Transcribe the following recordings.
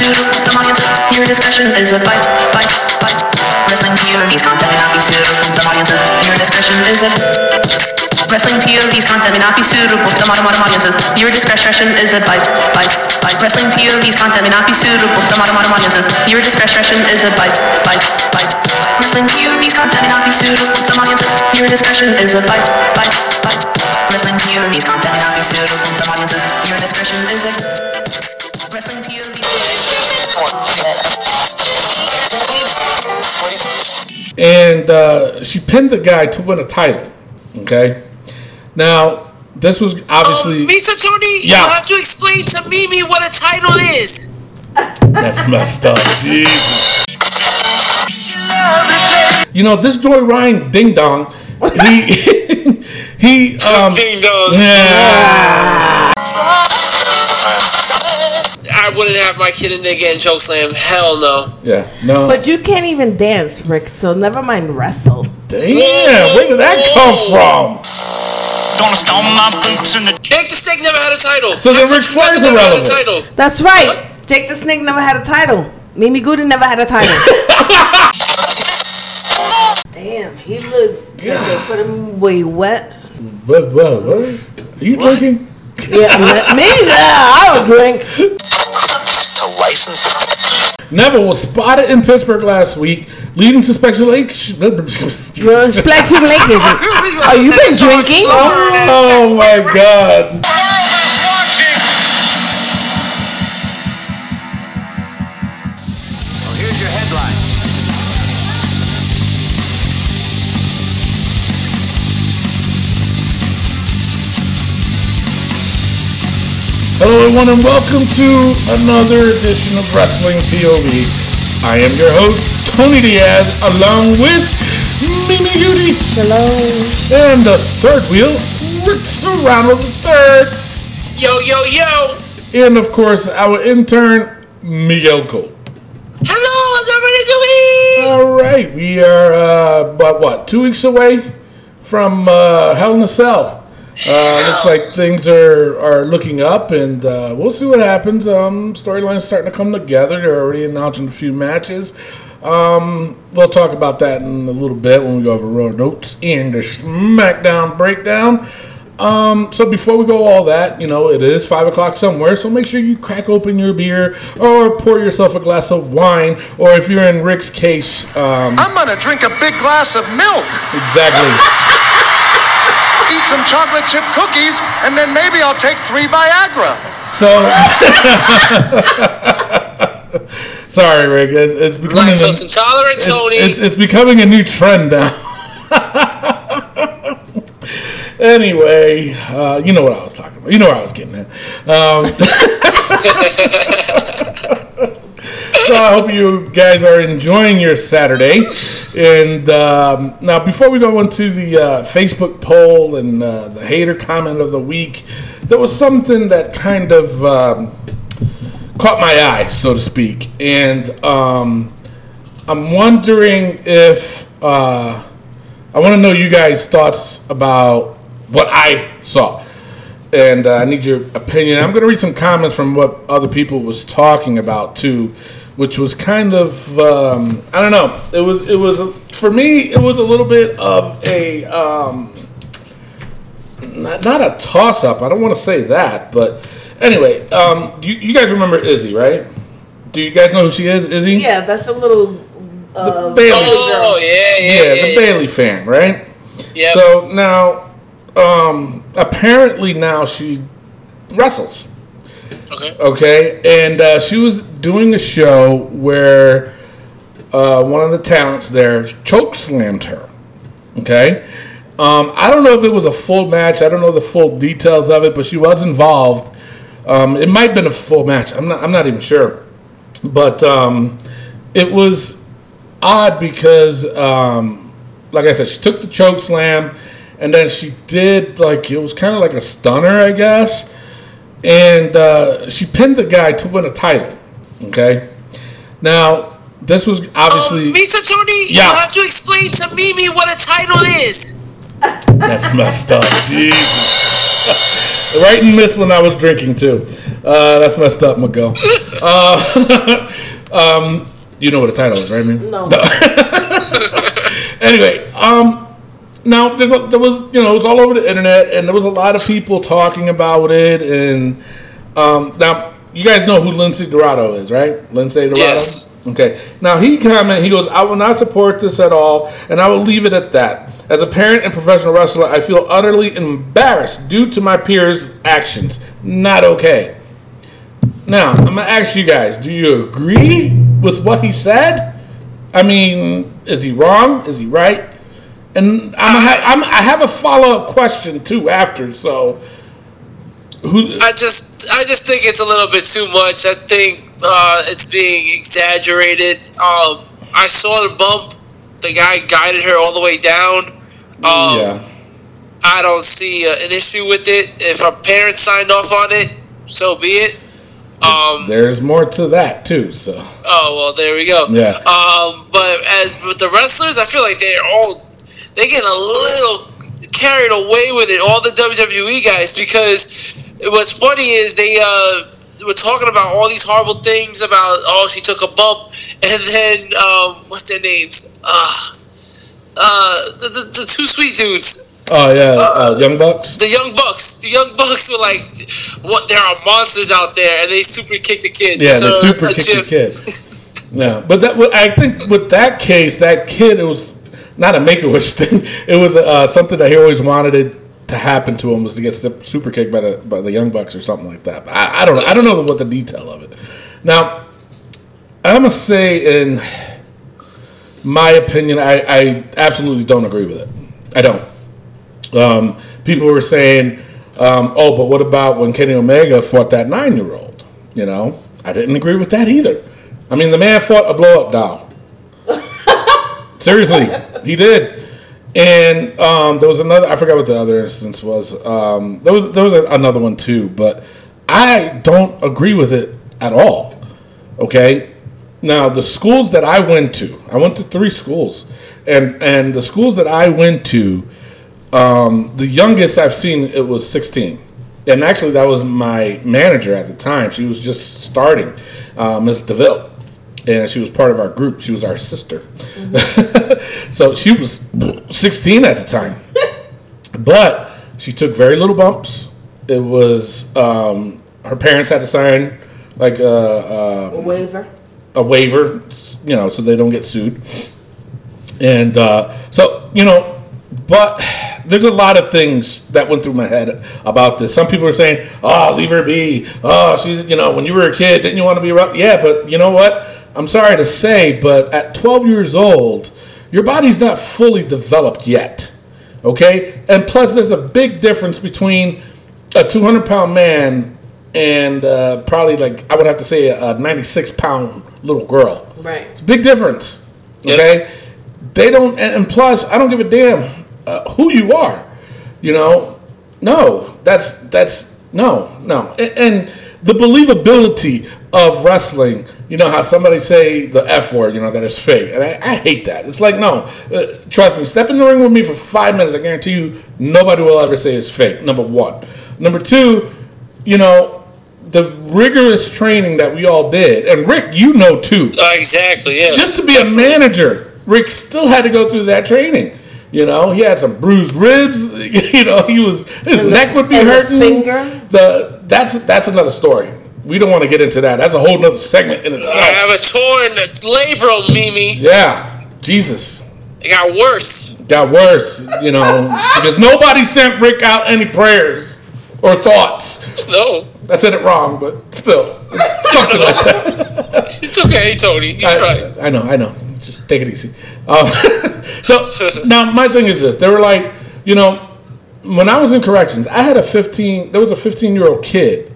to some audience, your discretion is advised. Wrestling POV's content may not be suitable to audiences. Your discretion is advised. Wrestling POV's content may not be suitable to modern audiences. Your discretion is advised. Wrestling POV's content may not be suitable to modern audiences. Your discretion is advised. Wrestling POV's content may not be suitable to audiences. Your discretion is advised. Wrestling POV's content may not be suitable to audiences. Your discretion is advised. Wrestling POV. And she pinned the guy to win a title. Okay. Now, this was obviously... Mr. Tony, yeah. You have to explain to Mimi what a title is. That's messed up. Jesus. You know, this Joy Ryan ding-dong, he ding-dong. Yeah. I wouldn't have my kid and nigga and chokeslam. Hell no. Yeah, no. But you can't even dance, Rick, so never mind wrestle. Damn, where did that come from? Jake the Snake never had a title. So then Ric Flair's irrelevant. That's right. Jake the Snake never had a title. Mimi Goody never had a title. Damn, he looked good. They put him way wet. What? Are you drinking? Yeah, I don't drink. Neville was spotted in Pittsburgh last week, leading to speculation. Are you been drinking? Oh my God. Well, here's your headline. Hello everyone and welcome to another edition of Wrestling POV. I am your host, Tony Diaz, along with Mimi Goody. Shalom. And the third wheel, Rick Serrano the third. Yo, yo, yo. And of course, our intern, Miguel Cole. Hello, how's everybody doing? Alright, we are about 2 weeks away from Hell in a Cell. Looks like things are looking up, and we'll see what happens. Storylines starting to come together. They're already announcing a few matches. We'll talk about that in a little bit when we go over Raw notes and the SmackDown breakdown. So before we go all that, you know, it is 5 o'clock somewhere, so make sure you crack open your beer or pour yourself a glass of wine, or if you're in Rick's case... I'm going to drink a big glass of milk. Exactly. Eat some chocolate chip cookies, and then maybe I'll take 3 Viagra. So, sorry, Rick. It's becoming lactose intolerant, Tony. It's becoming a new trend now. Anyway, you know what I was talking about. You know where I was getting at. So I hope you guys are enjoying your Saturday. And now before we go into the Facebook poll and the hater comment of the week, there was something that kind of caught my eye, so to speak. And I'm wondering if I want to know you guys' thoughts about what I saw. And I need your opinion. I'm going to read some comments from what other people was talking about, too. Which was kind of, I don't know. It was for me, it was a little bit of a, not a toss-up. I don't want to say that. But anyway, you guys remember Izzy, right? Do you guys know who she is, Izzy? Yeah, that's a little. The Bailey. Oh, yeah, Bailey fan, right? Yeah. So now, apparently now she wrestles. Okay, and she was doing a show where one of the talents there chokeslammed her. Okay, I don't know if it was a full match. I don't know the full details of it, but she was involved. It might have been a full match. I'm not even sure, but it was odd because, like I said, she took the chokeslam, and then she did it was kind of like a stunner, I guess. And she pinned the guy to win a title. Okay. Now, this was obviously... Mr. Tony, yeah. You have to explain to Mimi what a title is. That's messed up. Jesus. Right in this when I was drinking, too. That's messed up, Miguel. You know what the title is, right, man? No. Anyway, now, there was it was all over the internet, and there was a lot of people talking about it, and now, you guys know who Lindsay Dorado is, right? Lindsay Dorado? Yes. Okay. Now, he commented, he goes, "I will not support this at all, and I will leave it at that. As a parent and professional wrestler, I feel utterly embarrassed due to my peers' actions. Not okay." Now, I'm going to ask you guys, do you agree with what he said? I mean, is he wrong? Is he right? And I have a follow-up question, too, after, so... I just think it's a little bit too much. I think it's being exaggerated. I saw the bump. The guy guided her all the way down. Yeah. I don't see an issue with it. If her parents signed off on it, so be it. There's more to that too. So. Oh well, there we go. Yeah. But as with the wrestlers, I feel like they're getting a little carried away with it. All the WWE guys, because. What's funny is they were talking about all these horrible things about, oh, she took a bump, and then, what's their names? The two sweet dudes. Oh, yeah, Young Bucks? The Young Bucks. The Young Bucks were like, what? There are monsters out there, and they super kicked the kid. Yeah, so, they super kicked the kid. Yeah, but I think with that case, that kid, it was not a Make-A-Wish thing. It was something that he always wanted to happen to him, was to get super kicked by the Young Bucks or something like that. But I don't know what the detail of it. Now, I'm gonna say, in my opinion, I absolutely don't agree with it. I don't. People were saying, "Oh, but what about when Kenny Omega fought that 9-year-old?" You know, I didn't agree with that either. I mean, the man fought a blow-up doll. Seriously, he did. And there was another. I forgot what the other instance was. There was another one too, but I don't agree with it at all. Okay. Now the schools that I went to 3 schools, and the schools that I went to, the youngest I've seen it was 16, and actually that was my manager at the time. She was just starting, Miss DeVille. And she was part of our group. She was our sister. Mm-hmm. So she was 16 at the time. But she took very little bumps. It was her parents had to sign like a waiver. A waiver, you know, so they don't get sued. And so, you know, but there's a lot of things that went through my head about this. Some people are saying, "Oh, leave her be. Oh, she's, you know, when you were a kid, didn't you want to be around?" Yeah, but you know what? I'm sorry to say, but at 12 years old, your body's not fully developed yet, okay? And plus, there's a big difference between a 200-pound man and probably, like, I would have to say a 96-pound little girl. Right. It's a big difference, okay? Yep. They don't, and plus, I don't give a damn who you are, you know? No, no. And the believability of wrestling, you know how somebody say the F word, you know, that it's fake. And I hate that. It's like, no, trust me. Step in the ring with me for 5 minutes. I guarantee you nobody will ever say it's fake, number one. Number two, you know, the rigorous training that we all did. And Rick, you know, too. Exactly, yes. Just to be a manager, Rick still had to go through that training. You know, he had some bruised ribs. You know, his neck would be hurting. Finger. That's another story. We don't want to get into that. That's a whole nother segment in itself. I have a torn labrum, Mimi. Yeah. Jesus. It got worse. You know, because nobody sent Rick out any prayers or thoughts. No. I said it wrong, but still. It's something like that. It's okay, Tony. You tried. I know. Just take it easy. So, now, my thing is this. They were like, you know, when I was in corrections, I had there was a 15-year-old kid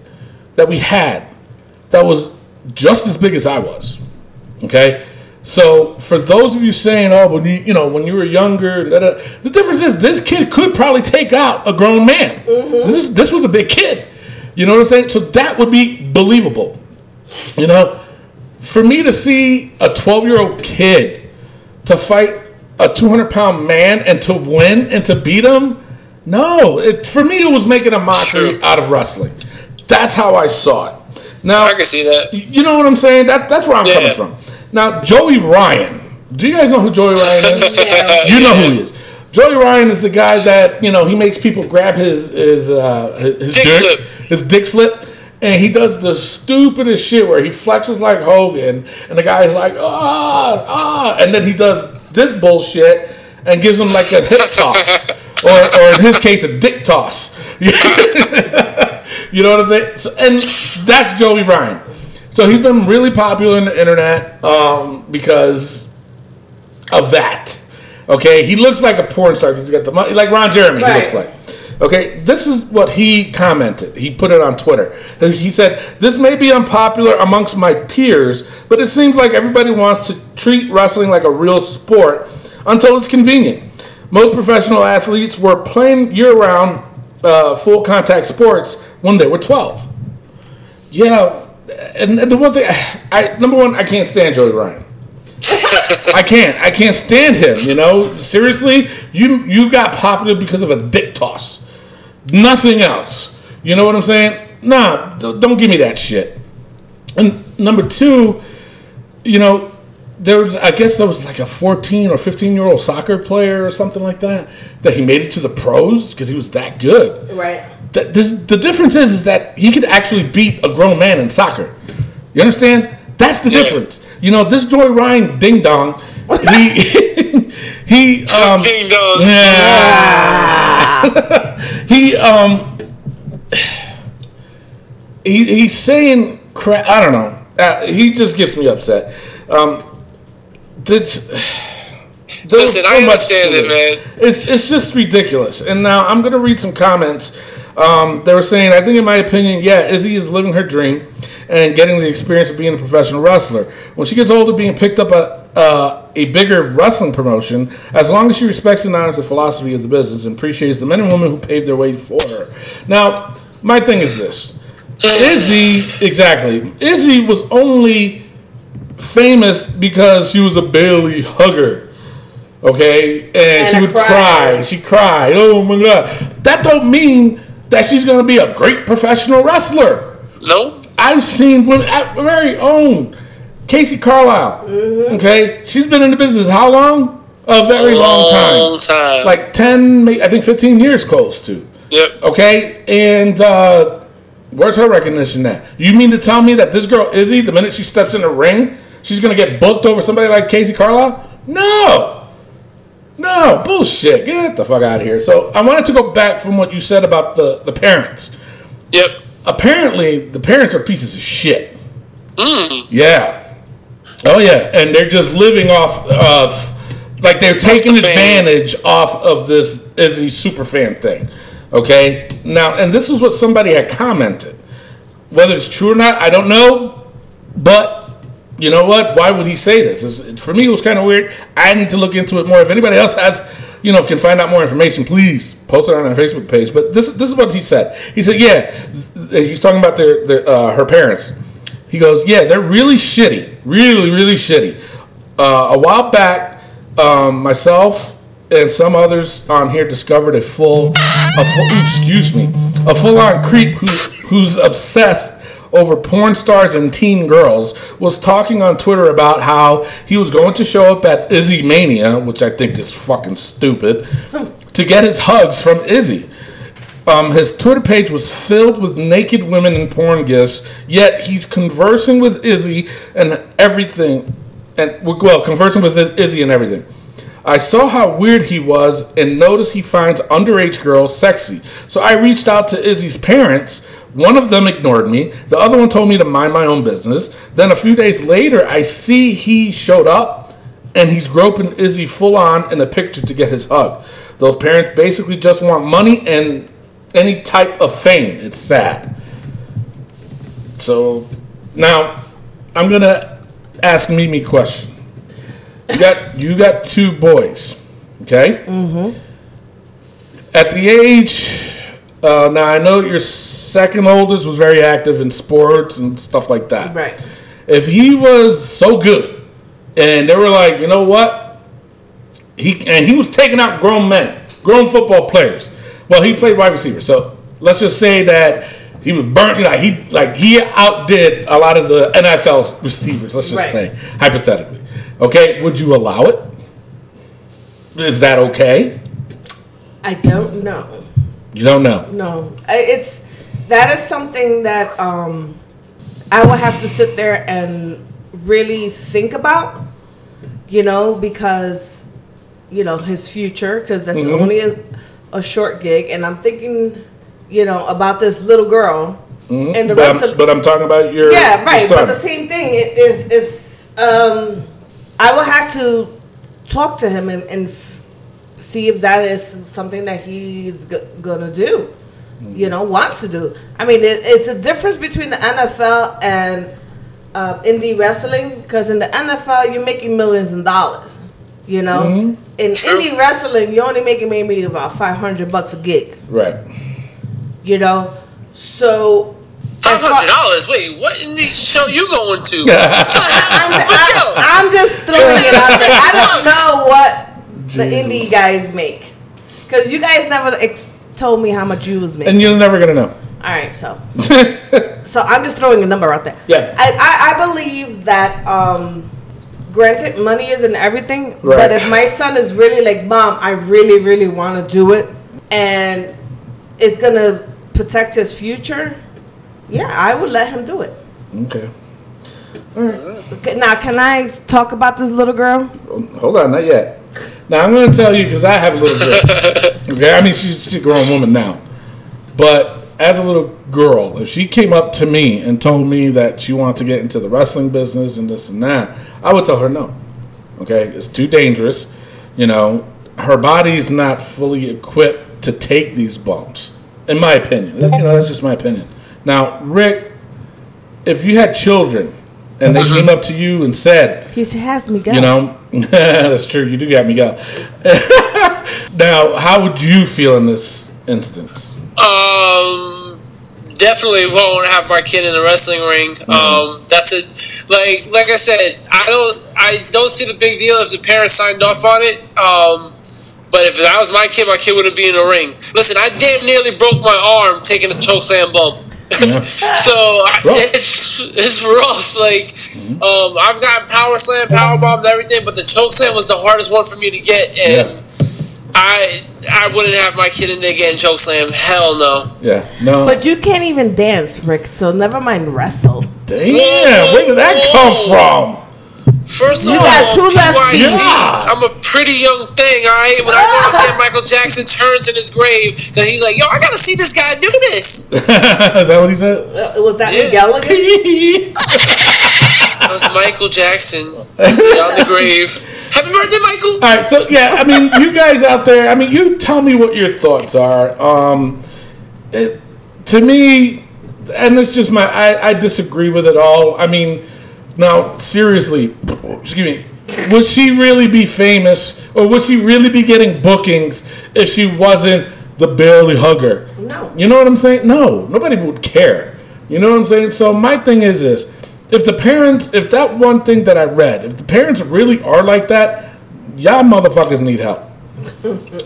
that we had that was just as big as I was, okay? So for those of you saying, oh, when you were younger, the difference is this kid could probably take out a grown man. Mm-hmm. This was a big kid. You know what I'm saying? So that would be believable. You know, for me to see a 12-year-old kid to fight a 200-pound man and to win and to beat him, No, for me it was making a mockery out of wrestling. That's how I saw it. Now I can see that. You know what I'm saying? That's where I'm coming from. Now, Joey Ryan. Do you guys know who Joey Ryan is? You know who he is. Joey Ryan is the guy that, you know, he makes people grab his dick slip. And he does the stupidest shit where he flexes like Hogan, and the guy's like, and then he does this bullshit and gives him like a hip toss, or in his case, a dick toss. You know what I'm saying? So, and that's Joey Ryan. So he's been really popular on the internet because of that. Okay, he looks like a porn star. He's got the money, like Ron Jeremy. Right. He looks like. Okay, this is what he commented. He put it on Twitter. He said, "This may be unpopular amongst my peers, but it seems like everybody wants to treat wrestling like a real sport until it's convenient. Most professional athletes were playing year-round full contact sports when they were 12. Yeah, and the one thing, I can't stand Joey Ryan. I can't stand him, you know. Seriously, you got popular because of a dick toss. Nothing else. You know what I'm saying? Nah, don't give me that shit." And number two, you know, there was like a 14 or 15-year-old soccer player or something like that he made it to the pros because he was that good. Right. The difference is that he could actually beat a grown man in soccer. You understand? That's the difference. You know, this Joy Ryan ding-dong, he yeah. He's saying crap. I don't know. He just gets me upset. Listen, so I understand it, man. It's just ridiculous. And now I'm gonna read some comments. They were saying, "I think in my opinion, Izzy is living her dream and getting the experience of being a professional wrestler. When she gets older, being picked up a bigger wrestling promotion, as long as she respects and honors the philosophy of the business and appreciates the men and women who paved their way for her." Now, my thing is this. Izzy was only famous because she was a Bailey hugger. Okay? And she would cry. She cried. Oh, my God. That don't mean that she's going to be a great professional wrestler. No. I've seen women at my very own Casey Carlisle. Mm-hmm. Okay, she's been in the business how long? A very long time. Like 15 years close to. Yep. Okay, and where's her recognition at? You mean to tell me that this girl Izzy, the minute she steps in the ring, she's gonna get booked over somebody like Casey Carlisle? No, bullshit. Get the fuck out of here. So I wanted to go back from what you said about the parents. Yep. Apparently, the parents are pieces of shit. Mm. Yeah. Oh, yeah. And they're just living off of, like, they're taking advantage off of this Izzy superfan thing. Okay? Now, and this is what somebody had commented. Whether it's true or not, I don't know. But, you know what? Why would he say this? For me, it was kind of weird. I need to look into it more. If anybody else can find out more information, please post it on our Facebook page. But this is what he said. He said, he's talking about her parents. He goes, they're really shitty. Really, really shitty. A while back, myself and some others on here discovered a full-on creep who's obsessed over porn stars and teen girls, was talking on Twitter about how he was going to show up at Izzy Mania, which I think is fucking stupid, to get his hugs from Izzy. His Twitter page was filled with naked women and porn gifs, yet he's conversing with Izzy and everything. I saw how weird he was and noticed he finds underage girls sexy. So I reached out to Izzy's parents. One of them ignored me. The other one told me to mind my own business. Then a few days later, I see he showed up, and he's groping Izzy full on in a picture to get his hug. Those parents basically just want money and any type of fame. It's sad. So now I'm going to ask Mimi a question. You got two boys, okay? Mm-hmm. At the age... now, I know your second oldest was very active in sports and stuff like that. Right. If he was so good, and they were like, you know what? He was taking out grown men, grown football players. Well, he played wide receiver, so let's just say that he was burnt. He outdid a lot of the NFL receivers. Let's just say hypothetically. Okay, would you allow it? Is that okay? I don't know. You don't know? No. That is something that I will have to sit there and really think about, because, his future, because that's only a short gig. And I'm thinking, about this little girl. Mm-hmm. And but I'm talking about your son. But the same thing is I will have to talk to him and see if that is something that he's gonna do, wants to do. I mean, it's a difference between the NFL and indie wrestling, because in the NFL you're making millions of dollars, Mm-hmm. In indie wrestling, you're only making maybe about $500 a gig, right? So. $500? Wait, what in the show you going to? I'm just throwing it out there. I don't know what the indie guys make, because you guys never told me how much you was making. And you're never going to know. All right, so. So I'm just throwing a number out there. Yeah. I believe that, granted, money isn't everything, but if my son is really like, Mom, I really, really want to do it, and it's going to protect his future, yeah, I would let him do it. Okay. All right. Now, can I talk about this little girl? Hold on, not yet. Now, I'm going to tell you, because I have a little girl. Okay, I mean, she's a grown woman now. But as a little girl, if she came up to me and told me that she wanted to get into the wrestling business and this and that, I would tell her no. Okay, it's too dangerous. Her body's not fully equipped to take these bumps, in my opinion. That's just my opinion. Now, Rick, if you had children and they came up to you and said... He has Miguel. That's true. You do got Miguel. Now, how would you feel in this instance? Definitely won't have my kid in the wrestling ring. Mm-hmm. That's it. Like I said, I don't see the big deal if the parents signed off on it. But if I was my kid wouldn't be in the ring. Listen, I damn nearly broke my arm taking a toe slam bump. Yeah. It's rough. I've got power slam, power bombs, everything, but the choke slam was the hardest one for me to get, and I wouldn't have my kid in there getting choke slam. Hell no. Yeah, no. But you can't even dance, Rick. So never mind wrestle. Damn, where did that come from? First of all, I'm a pretty young thing, alright? When I go out there, Michael Jackson turns in his grave, because he's like, yo, I gotta see this guy do this. Is that what he said? Was that Miguel again? That was Michael Jackson. Down the grave. Happy birthday, Michael! Alright, so yeah, I mean, you guys out there, you tell me what your thoughts are. To me, and it's just I disagree with it all. Now, seriously, excuse me, would she really be famous, or would she really be getting bookings if she wasn't the barely hugger? No. You know what I'm saying? No. Nobody would care. You know what I'm saying? So my thing is this. If that one thing that I read, if the parents really are like that, y'all motherfuckers need help.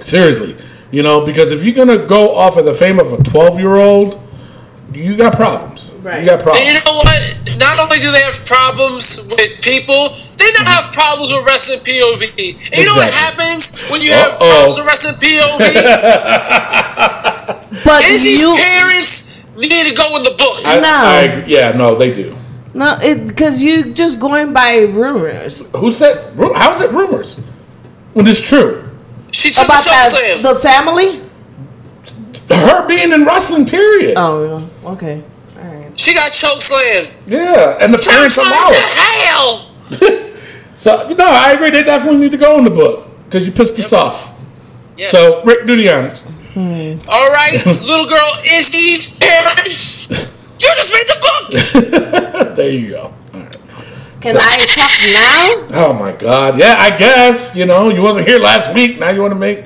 Seriously. Because if you're going to go off of the fame of a 12-year-old, you got problems. Right. You got problems. And you know what? Not only do they have problems with people, they now have problems with wrestling POV. And you know what happens when you have problems with wrestling POV? Izzy's parents need to go in the book. They do. No, because you just going by rumors. Who said? How is it rumors? When it's true. She took about the family. Her being in wrestling, period. Oh, okay. All right. She got chokeslammed. Yeah, and the parents allowed it. Hell. So, I agree. They definitely need to go in the book because you pissed us off. Yeah. So, Rick, do the honors. All right, little girl, Izzy, you just read the book. There you go. All right. Can I talk now? Oh my God! Yeah, I guess you wasn't here last week. Now you want to make.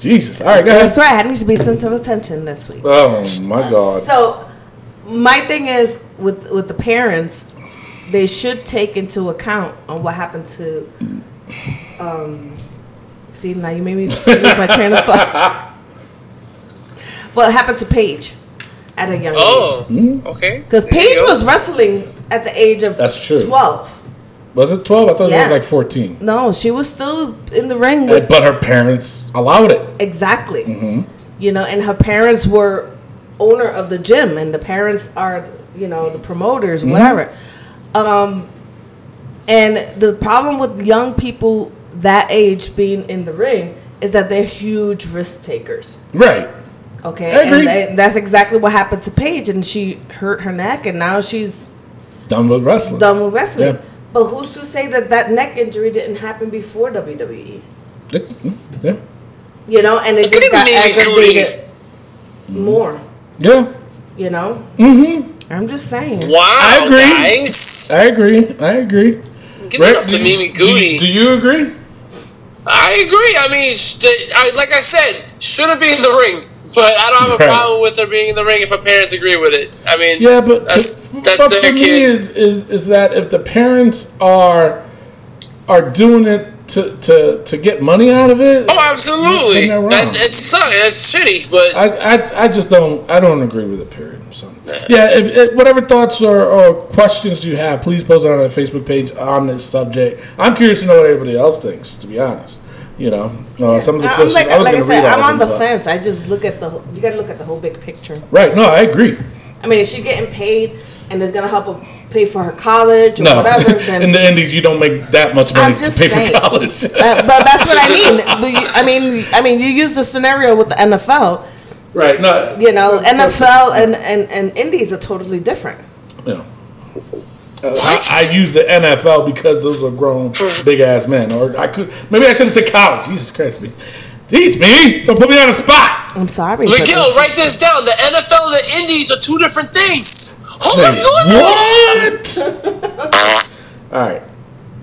Jesus. All right, go ahead. That's right. I need to be sent to attention this week. Oh, my God. So, my thing is, with the parents, they should take into account on what happened to... see, now you made me lose my train of thought. what happened to Paige at a young age. Okay. Because Paige was wrestling at the age of 12. Was it 12? I thought it was like 14. No, she was still in the ring. But her parents allowed it. Exactly. Mm-hmm. You know, and her parents were owner of the gym, and the parents are, you know, the promoters, whatever. And the problem with young people that age being in the ring is that they're huge risk takers. Right. Okay. I agree. And that's exactly what happened to Paige, and she hurt her neck, and now she's done with wrestling. Yeah. But who's to say that that neck injury didn't happen before WWE? Yeah. You know, and it just got aggravated more. Yeah. You know? Mm-hmm. I'm just saying. Wow, I agree. Guys. I agree. Give it up to Mimi Goody. Do you agree? I agree. I mean, like I said, shouldn't be in the ring. But I don't have a problem with her being in the ring if her parents agree with it. I mean, yeah, but that's for me is that if the parents are doing it to get money out of it? Oh, absolutely. It's shitty, but I just don't agree with it. Period. So yeah, if whatever thoughts or questions you have, please post it on our Facebook page on this subject. I'm curious to know what everybody else thinks. To be honest. You know, some of the questions. Like I said, I'm on the fence. I just look at you got to look at the whole big picture. Right. No, I agree. I mean, if she's getting paid and it's going to help her pay for her college or whatever, then in the indies, you don't make that much money to pay for college. But that's what I mean. But I mean, you use the scenario with the NFL. Right. No. You know, NFL and indies are totally different. Yeah. I use the NFL because those are grown big ass men. Or I should have said college. Jesus Christ, me. These me. Don't put me on the spot. I'm sorry. Miguel, write this down. The NFL and the indies are two different things. Oh my god. What? Alright.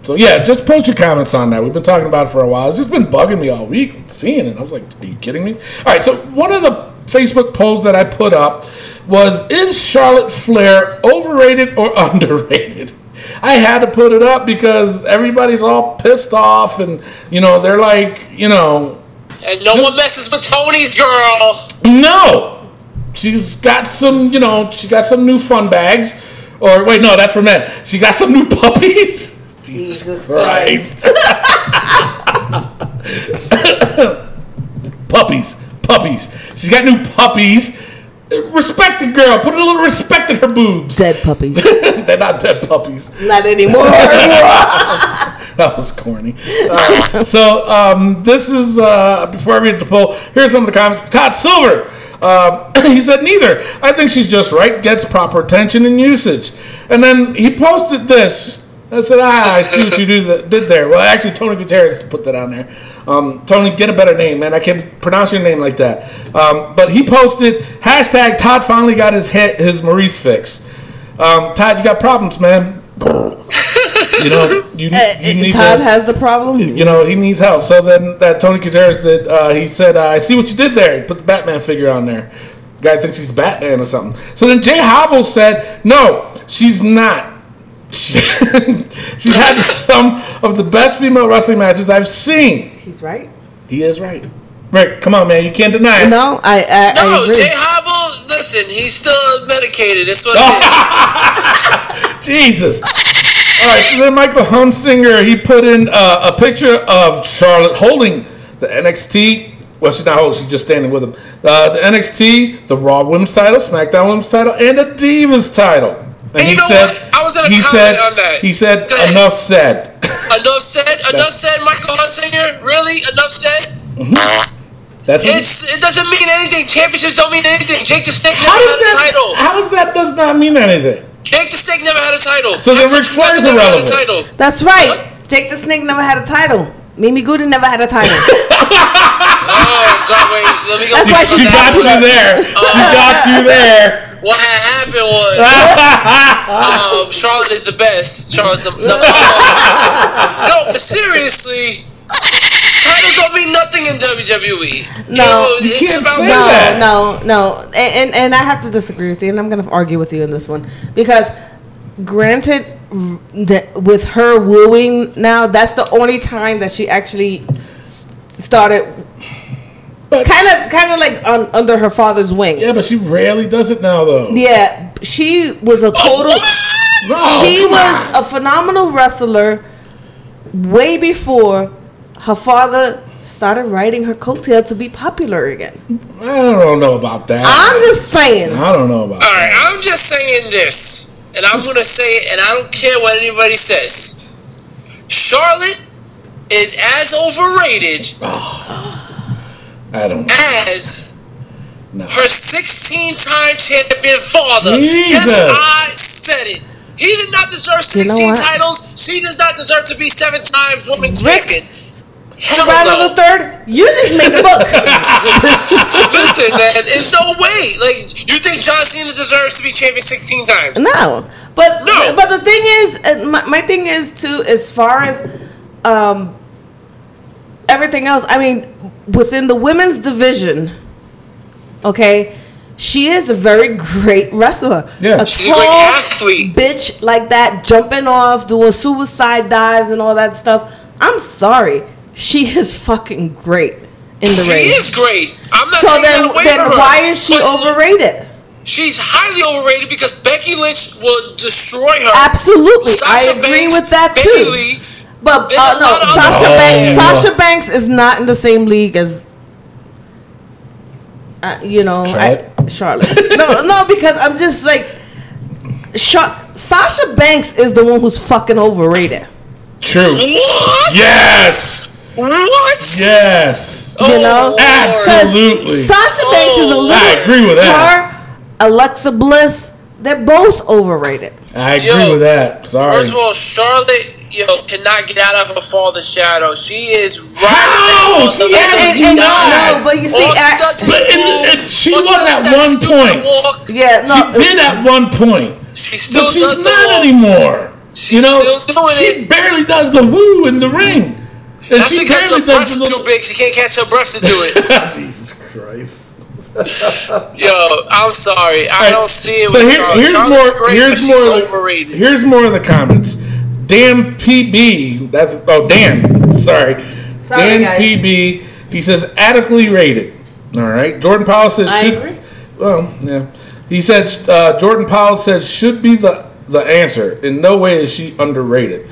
So yeah, just post your comments on that. We've been talking about it for a while. It's just been bugging me all week, seeing it. I was like, are you kidding me? Alright, so one of the Facebook polls that I put up was, is Charlotte Flair overrated or underrated? I had to put it up because everybody's all pissed off and, you know, they're like, you know. And no one messes with Tony's girl. No. She's got some, you know, new fun bags. Or, wait, no, that's for men. She got some new puppies. Jesus Christ. Puppies. She's got new puppies. Respect the girl. Put a little respect in her boobs. Dead puppies. They're not dead puppies. Not anymore. That was corny. So this is, before I read the poll, here's some of the comments. Todd Silver, he said, neither. I think she's just right, gets proper attention and usage. And then he posted this. I said, I see what you did there. Well, actually, Tony Gutierrez put that on there. Tony, get a better name, man. I can't pronounce your name like that. But he posted, # Todd finally got his Maurice fix. Todd, you got problems, man. You know, you need Todd has the problem. You know, he needs help. So then that Tony Gutierrez did, he said, I see what you did there. Put the Batman figure on there. Guy thinks he's Batman or something. So then Jay Hobble said, no, she's not. She's had some of the best female wrestling matches I've seen. He's right. He is right. Rick, come on, man. You can't deny it. No, I agree. Jay Hobble, listen, he's still medicated. That's what it is. Jesus. All right, so then Michael Hunsinger, he put in a picture of Charlotte holding the NXT. Well, she's not holding. She's just standing with him. The NXT, the Raw Women's title, SmackDown Women's title, and the Divas title. And he said, I was going to comment on that. He said, enough said. Enough said? Enough said, Michael Hunsinger? Really? Enough said? Mm-hmm. That's what it doesn't mean anything. Championships don't mean anything. Jake the Snake never had a title. How does that does not mean anything? Jake the Snake never had a title. So then Ric Flair's irrelevant. That's right. What? Jake the Snake never had a title. Mimi Goody never had a title. Wait. Let me go. That's why she got you there. She got you there. What happened was Charlotte is the best. Charlotte's the no, but seriously, titles don't mean nothing in WWE. No, you know, no. And I have to disagree with you, and I'm going to argue with you on this one because, granted, with her wooing now, that's the only time that she actually started But kind of like under her father's wing. Yeah, but she rarely does it now, though. Yeah, she was a total. No, she was a phenomenal wrestler way before her father started riding her coattail to be popular again. I don't know about that. I'm just saying. I don't know about that. All right, that. I'm just saying this, and I'm going to say it, and I don't care what anybody says. Charlotte is as overrated as her 16-time champion father. Jesus. Yes, I said it. He did not deserve 16 titles. She does not deserve to be 7-time woman champion. Serrano the third, you just made the book. Listen, man, there's no way. Like, you think John Cena deserves to be champion 16 times? No, but no. But the thing is, my thing is too, as far as everything else. I mean, within the women's division, okay. She is a very great wrestler. Yeah. A she's tall like bitch like that, jumping off, doing suicide dives and all that stuff. I'm sorry. She is fucking great in the ring. She is great. I'm not taking that away from her. So then why is she overrated? She's highly overrated because Becky Lynch will destroy her. Absolutely. Sasha I agree Banks, with that too. Becky Lee, but no, Sasha Banks is not in the same league as Charlotte. No, because I'm just like, Sasha Banks is the one who's fucking overrated. True. What? Yes. What? Yes. Oh, you know? Absolutely. Sasha Banks is a little. I agree with that. Her, Alexa Bliss, they're both overrated. I agree with that. Sorry. First of all, Charlotte, cannot get out of her father's shadow. She is right. How? She no, but you see, she was at one point. Yeah, no, she's been at one point, but she's not anymore. You know, she barely does the woo in the ring. And she because her breasts are too big. She can't catch her breasts to do it. Jesus Christ. Yo, I'm sorry. I don't see it. So here's more of the comments. Dan PB, Dan. Sorry, Dan guys. PB, he says adequately rated. All right. Jordan Powell said agree. Well, yeah. He said Jordan Powell said should be the answer. In no way is she underrated.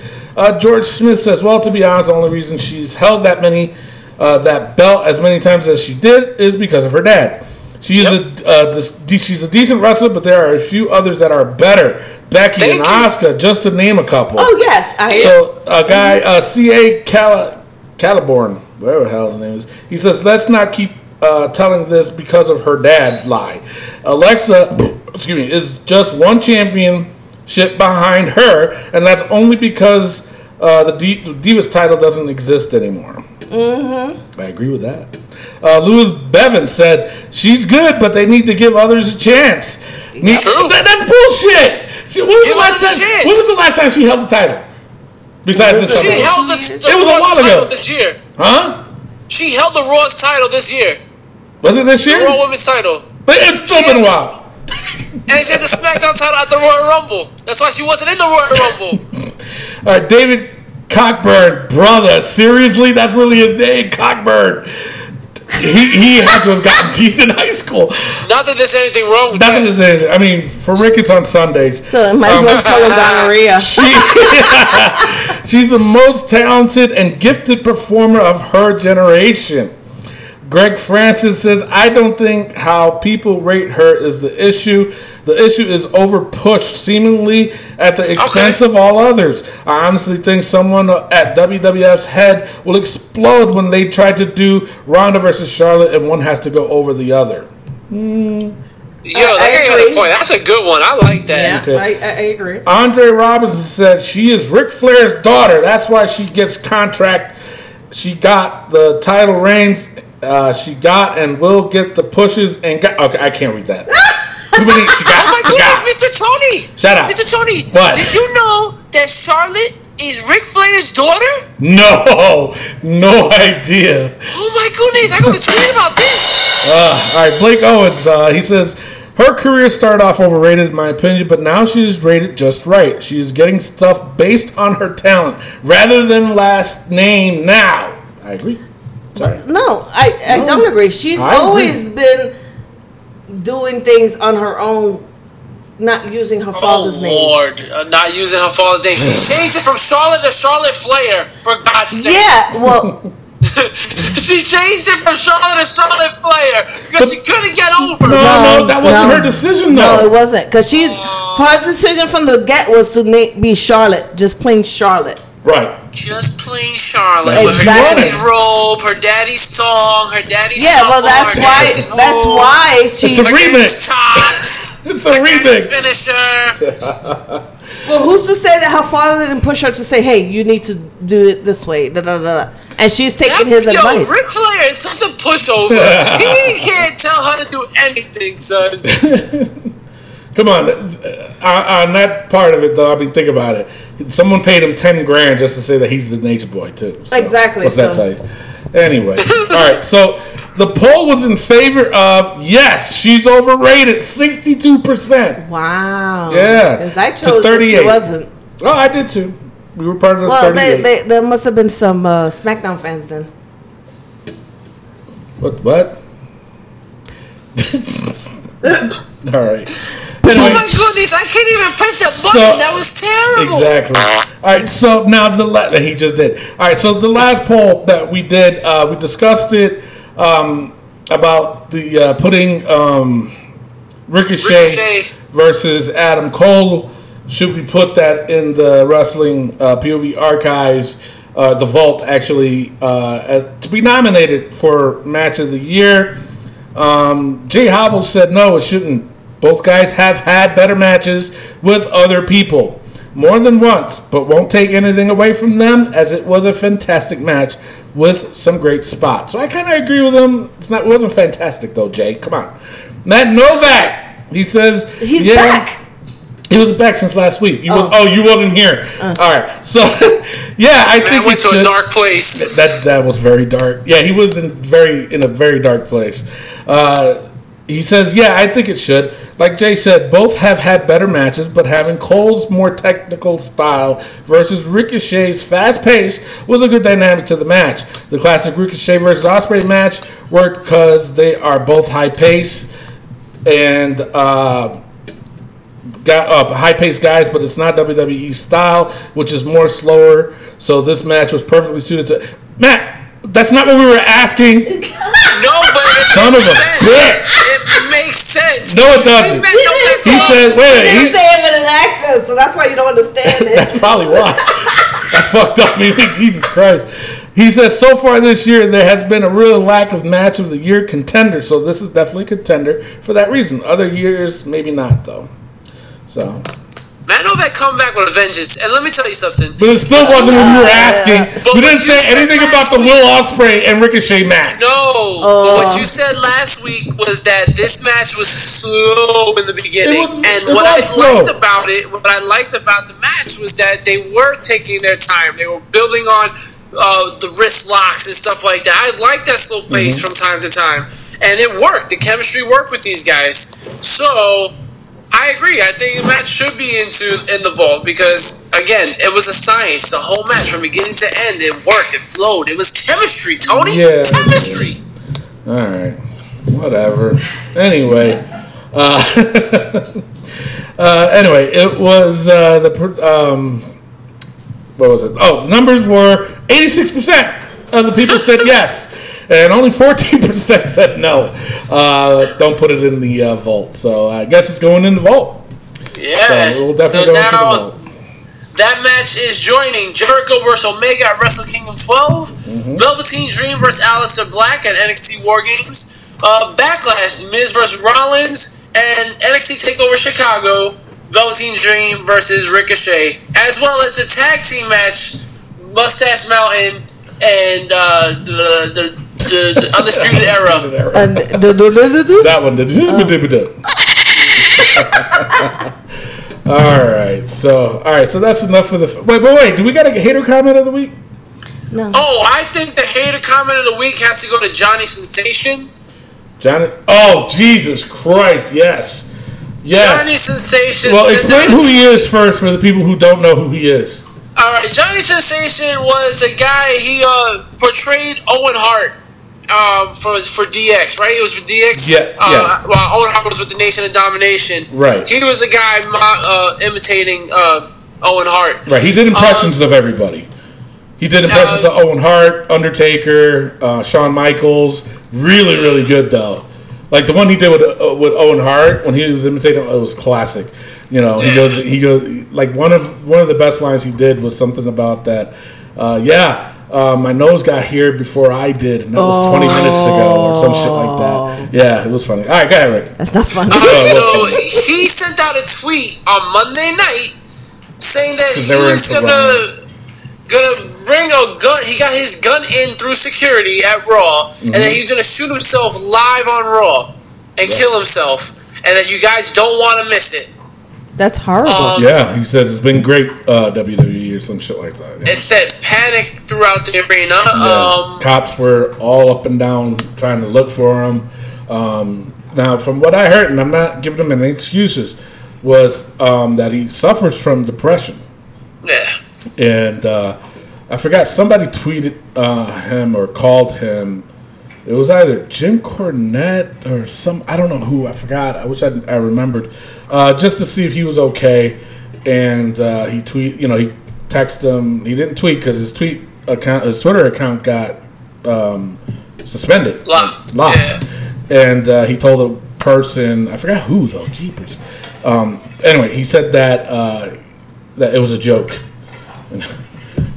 George Smith says, well, to be honest, the only reason she's held that many that belt as many times as she did is because of her dad. She is she's a decent wrestler, but there are a few others that are better. Becky and Asuka, just to name a couple. Oh, yes. C.A. Caliborn, whatever the hell his name is, he says, let's not keep telling this because of her dad lie. Alexa, is just one championship behind her, and that's only because the Divas title doesn't exist anymore. Mm-hmm. I agree with that. Lewis Bevan said, she's good, but they need to give others a chance. True. That's bullshit. When was the last time she held the title? Besides this, she held the Raw's title this year. Huh? She held the Raw's title this year. Was it this year? The Raw Women's title. But it's still been a while. And she had the SmackDown title at the Royal Rumble. That's why she wasn't in the Royal Rumble. All right, David Cockburn, brother. Seriously, that's really his name, Cockburn. He had to have gotten decent high school. Not that there's anything wrong with that. I mean, for Rick, it's on Sundays. So it might as well call her gonorrhea. She's the most talented and gifted performer of her generation. Greg Francis says, I don't think how people rate her is the issue. The issue is over-pushed, seemingly at the expense of all others. I honestly think someone at WWF's head will explode when they try to do Ronda versus Charlotte and one has to go over the other. Mm. Yo, that's a good one. I like that. Yeah, okay. I agree. Andre Robinson said, she is Ric Flair's daughter. That's why she gets contract. She got the title reigns. She got and will get the pushes and got. Okay, I can't read that. Too many. She got. Oh my goodness, Mr. Tony! Shut up, Mr. Tony. What? Did you know that Charlotte is Ric Flair's daughter? No idea. Oh my goodness, I got to tweet about this. All right, Blake Owens. He says her career started off overrated, in my opinion, but now she's rated just right. She is getting stuff based on her talent rather than last name. Now, I agree. Sorry. No, I don't agree. She's always been doing things on her own, not using her father's name. Oh, Lord. Not using her father's name. She changed it from Charlotte to Charlotte Flair, for God's sake. Yeah, well... she changed it from Charlotte to Charlotte Flair because she couldn't get over. No, that wasn't her decision, though. No, it wasn't. Because she's... her decision from the get was to be Charlotte. Just plain Charlotte. Right. Just plain Charlotte. Exactly. With her daddy's robe, her daddy's song, her daddy's well, that's why she... It's a remix. It's a remix. Finisher. Well, who's to say that her father didn't push her to say, hey, you need to do it this way, da-da-da-da. And she's taking his advice. Ric Flair is such a pushover. He can't tell her to do anything, son. Come on. On that part of it, though, I mean, think about it. Someone paid him $10,000 just to say that he's the nature boy, too. So, exactly. What's that type? Anyway. All right. So the poll was in favor of, yes, she's overrated, 62%. Wow. Yeah. Because I chose that she wasn't. Oh, I did, too. We were part of the 38. Well, there must have been some SmackDown fans then. What? All right. Anyway, oh my goodness, I can't even press that button. That was terrible. Exactly. All right, so now he just did. All right, so the last poll that we did, we discussed it about the putting Ricochet versus Adam Cole. Should we put that in the Wrestling POV archives, the vault, actually, to be nominated for Match of the Year? Jay Havel said no, it shouldn't. Both guys have had better matches with other people more than once, but won't take anything away from them, as it was a fantastic match with some great spots. So I kind of agree with him. It wasn't fantastic, though, Jay. Come on. Matt Novak, he says... He's back. He was back since last week. You wasn't here. All right. So, yeah, I think he went to a dark place. That was very dark. Yeah, he was in a very dark place. He says, yeah, I think it should. Like Jay said, both have had better matches, but having Cole's more technical style versus Ricochet's fast pace was a good dynamic to the match. The classic Ricochet versus Ospreay match worked because they are both high-paced and high-paced guys, but it's not WWE style, which is more slower. So this match was perfectly suited to... Matt, that's not what we were asking. No, but... Son of a bitch. It makes sense. No, it doesn't. He said, wait a minute. He's saying it in an accent, so that's why you don't understand it. That's probably why. That's fucked up, man. Jesus Christ. He says, so far this year, there has been a real lack of Match of the Year contender, so this is definitely contender for that reason. Other years, maybe not, though. So... Matt Novak come back with a vengeance, and let me tell you something. But it still wasn't what you were asking. Yeah. You didn't say anything about the Will Ospreay and Ricochet match. No, but what you said last week was that this match was slow in the beginning, what I liked about the match was that they were taking their time. They were building on the wrist locks and stuff like that. I like that slow pace from time to time, and it worked. The chemistry worked with these guys, so. I agree. I think the match should be in the vault because, again, it was a science. The whole match, from beginning to end, it worked. It flowed. It was chemistry, Tony. Yeah. Chemistry. All right. Whatever. Anyway. Anyway, it was what was it? Oh, the numbers were 86% of the people said yes. And only 14% said no. Don't put it in the vault. So I guess it's going in the vault. Yeah. So it will definitely go into the vault. That match is joining Jericho versus Omega at Wrestle Kingdom 12. Velveteen Dream versus Aleister Black at NXT War Games. Backlash, Miz versus Rollins. And NXT TakeOver Chicago, Velveteen Dream versus Ricochet. As well as the tag team match, Mustache Mountain and the Undisputed Era. That one did. All right, so that's enough for the. Wait. Do we got a hater comment of the week? No. Oh, I think the hater comment of the week has to go to Johnny Sensation. Johnny. Oh, Jesus Christ! Yes. Johnny Sensation. Well, explain who he is first for the people who don't know who he is. All right, Johnny Sensation was the guy, he portrayed Owen Hart for DX, right? It was for DX. Yeah. While Owen Hart was with the Nation of Domination. Right. He was a guy imitating Owen Hart. Right. He did impressions of everybody. He did impressions of Owen Hart, Undertaker, Shawn Michaels. Really, really good though. Like the one he did with Owen Hart when he was imitating, it was classic. You know, he goes like one of the best lines he did was something about that. My nose got here before I did, and that was 20 minutes ago, or some shit like that. Yeah, it was funny. All right, go ahead, Rick. That's not funny. He sent out a tweet on Monday night saying that he was gonna bring a gun. He got his gun in through security at Raw, and then he's gonna shoot himself live on Raw and kill himself, and that you guys don't want to miss it. That's horrible. He says it's been great, WWE or some shit like that. Yeah. It said panic throughout the arena. Cops were all up and down trying to look for him. Now, from what I heard, and I'm not giving him any excuses, was that he suffers from depression. Yeah. And I forgot, somebody tweeted him or called him. It was either Jim Cornette or I don't know who. I forgot. I wish I remembered. Just to see if he was okay. And he texted him. He didn't tweet because his Twitter account got suspended. Locked. Yeah. And he told a person, I forgot who though, jeepers. Anyway, he said that it was a joke. And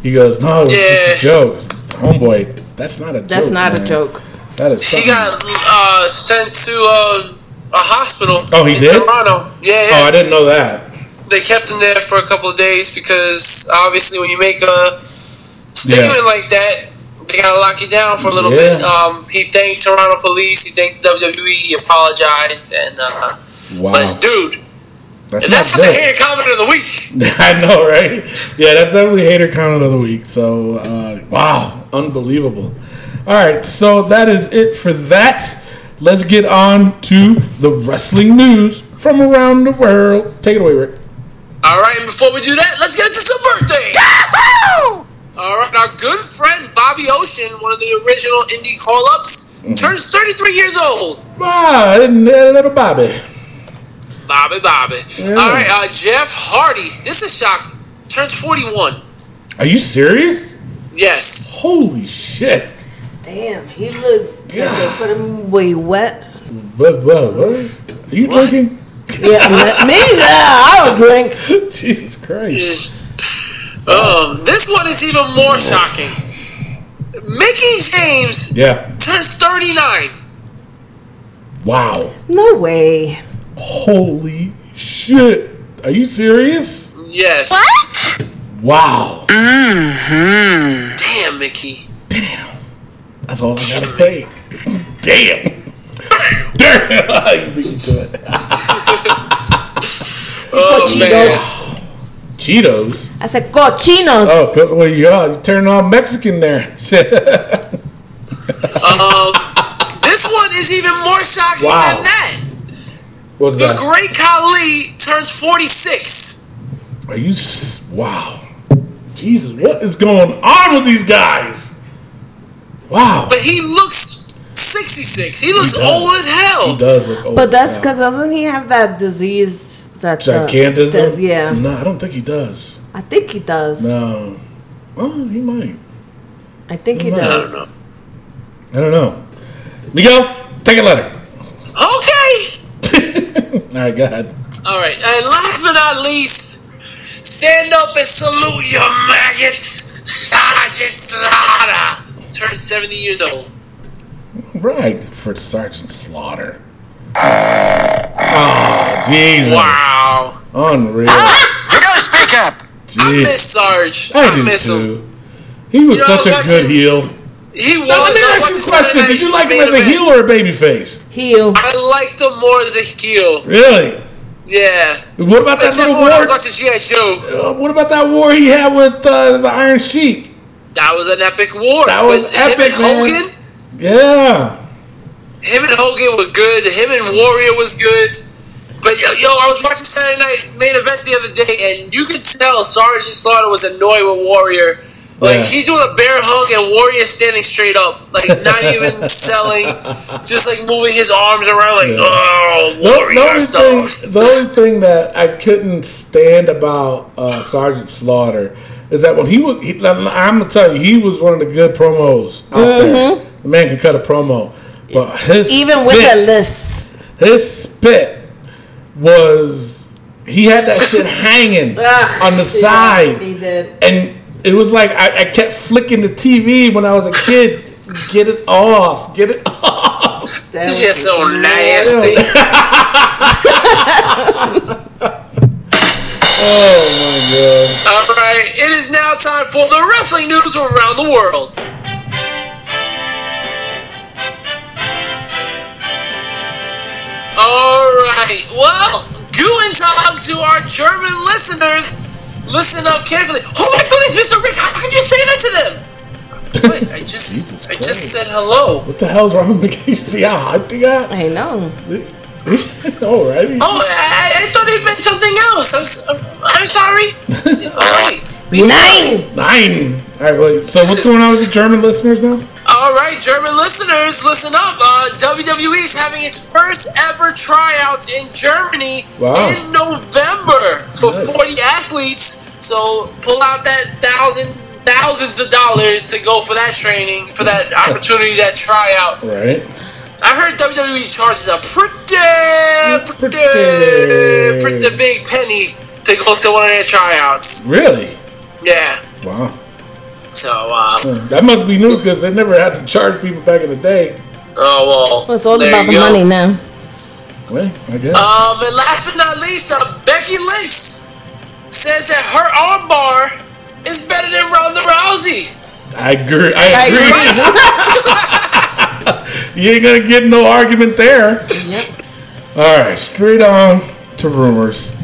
he goes, no, it's just a joke. Homeboy, that's not a joke. She got sent to a hospital. Oh, he did? Toronto. Yeah. Oh, I didn't know that. They kept him there for a couple of days because obviously when you make a statement like that, they got to lock you down for a little bit. He thanked Toronto police. He thanked WWE. He apologized. And, But, dude, that's not the hater comment of the week. I know, right? Yeah, that's definitely hater comment of the week. So, wow, unbelievable. All right, so that is it for that. Let's get on to the wrestling news from around the world. Take it away, Rick. All right, and before we do that, let's get into some birthdays. Yahoo! All right, our good friend Bobby Ocean, one of the original indie call-ups, turns 33 years old. Wow, little Bobby. Bobby. Yeah. All right, Jeff Hardy. This is shocking. Turns 41. Are you serious? Yes. Holy shit. Damn, he looked good. They put him way wet. What? Are you drinking? Yeah, me? Yeah, I don't drink. Jesus Christ. Yeah. This one is even more shocking. Mickey James turns 39. Wow. No way. Holy shit. Are you serious? Yes. What? Wow. Mm-hmm. Damn, Mickey. Damn. That's all I gotta say. Damn. You beat me to it. Cheetos. I said cochinos. Oh, well, you turned all Mexican there. This one is even more shocking than that. What's that? The Great Khali turns 46. Are you? Wow. Jesus, what is going on with these guys? Wow. But he looks 66. He looks old as hell. He does look old. But that's because doesn't he have that disease? That gigantism? Yeah. No, I don't think he does. I think he does. No. Well, he might. I think he does. I don't know. Miguel, take a letter. Okay. All right, go ahead. All right. And last but not least, stand up and salute your maggots. Sergeant Slaughter. Turned 70 years old. Right, for Sergeant Slaughter. Oh, Jesus. Wow. Unreal. You gotta speak up. Jeez. I miss Sarge. I miss him too. He was such a good heel. He was. Now, let me ask you a question. Did you like him as a heel or a babyface? Heel. I liked him more as a heel. Really? Yeah. What about that little war? I was watching G.I. Joe. What about that war he had with the Iron Sheik? That was an epic war. That was epic, Hogan. Yeah. Him and Hogan were good. Him and Warrior was good. But, yo, I was watching Saturday Night Main Event the other day, and you could tell Sergeant Slaughter was annoyed with Warrior Like, he's doing a bear hug and Warrior standing straight up. Like, not even selling. Just, like, moving his arms around, like, oh, Warrior stuff. The only thing that I couldn't stand about Sergeant Slaughter is that when he was... I'm going to tell you, he was one of the good promos out there. The man can cut a promo. But his even spit, with a list. His spit was... He had that shit hanging on the side. He did. And... It was like I kept flicking the TV when I was a kid. Get it off. Get it off. That's just so nasty. Oh, my God. All right. It is now time for the wrestling news from around the world. All right. Well, guten Tag to our German listeners. Listen up carefully. Oh my goodness, Mr. Rick, how can you say that to them? Wait, I just said hello. What the hell's wrong with Casey? I got. I know. Alrighty. Oh, I thought he meant something else. I'm sorry. Alright. Nine. Alright, wait. So what's going on with the German listeners now? Alright, German listeners, listen up. WWE is having its first ever tryouts in Germany in November for 40 athletes. So pull out that thousands of dollars to go for that training, for that opportunity, that tryout. Right. I heard WWE charges a pretty big penny to go to one of their tryouts. Really? Yeah. Wow. So, that must be new because they never had to charge people back in the day. Oh, well. It's all about the money now. Well, I guess. And last but not least, Becky Lynch says that her armbar is better than Ronda Rousey. I agree. You ain't going to get no argument there. Yep. All right, straight on to rumors.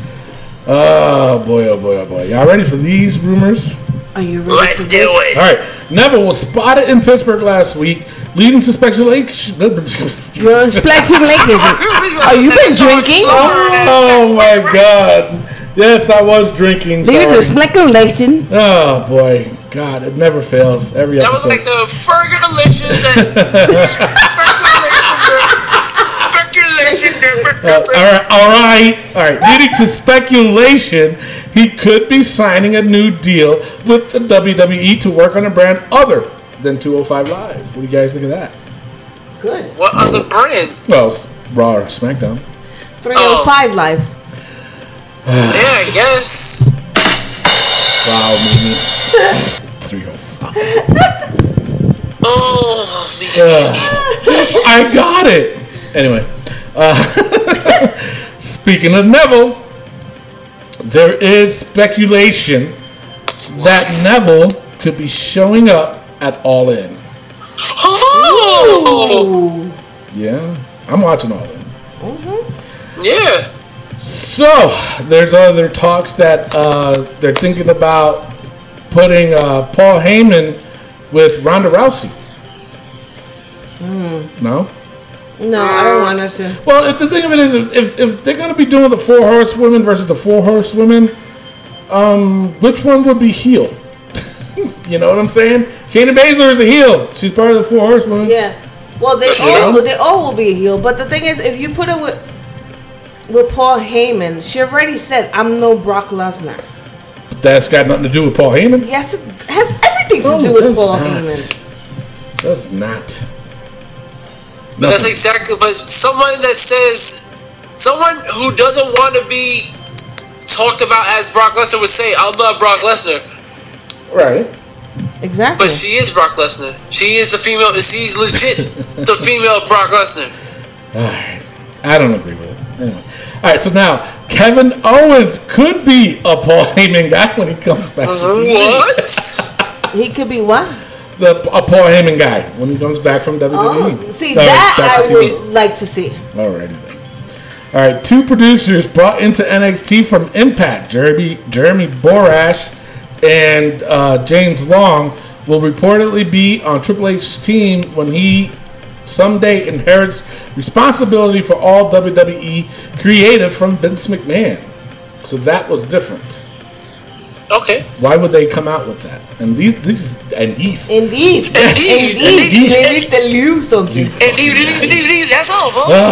Oh, boy. Y'all ready for these rumors? Are you ready? Let's do it. All right. Neville was spotted in Pittsburgh last week, leading to speculation. Are you been drinking? Oh, my God. Yes, I was drinking. Leading to speculation. Oh, boy. God, it never fails. Every episode. That was like the All right. Leading to speculation, he could be signing a new deal with the WWE to work on a brand other than 205 Live. What do you guys think of that? Good. What other brand? Well, Raw or SmackDown. 305 Live. Yeah, I guess. Wow, Mimi. 305. Oh, Mimi. I got it. Anyway, speaking of Neville, there is speculation that Neville could be showing up at All In. Oh! Yeah, I'm watching All In. Mm-hmm. Yeah. So, there's other talks that they're thinking about putting Paul Heyman with Ronda Rousey. Mm. No? No, I don't want her to. Well, if the thing of it is, if they're going to be doing the Four Horsewomen versus the Four Horsewomen, which one would be heel? You know what I'm saying? Shayna Baszler is a heel. She's part of the Four Horsewomen. Yeah. Well, they all will be a heel. But the thing is, if you put it with Paul Heyman, she already said, I'm no Brock Lesnar. But that's got nothing to do with Paul Heyman? Yes, it has everything to do with Paul Heyman. Does not. But that's exactly. But someone that says, someone who doesn't want to be talked about as Brock Lesnar would say, "I love Brock Lesnar." Right. Exactly. But she is Brock Lesnar. She is the female. She's legit the female Brock Lesnar. All right. I don't agree with it. Anyway. All right. So now Kevin Owens could be a Paul Heyman guy when he comes back. What? He could be what? A Paul Heyman guy when he comes back from WWE. I would like to see. Alrighty then. All right, two producers brought into NXT from Impact, Jeremy Borash and James Long, will reportedly be on Triple H's team when he someday inherits responsibility for all WWE creative from Vince McMahon. So that was different. Okay. Why would they come out with that? And these they need to leave something. That's all, folks.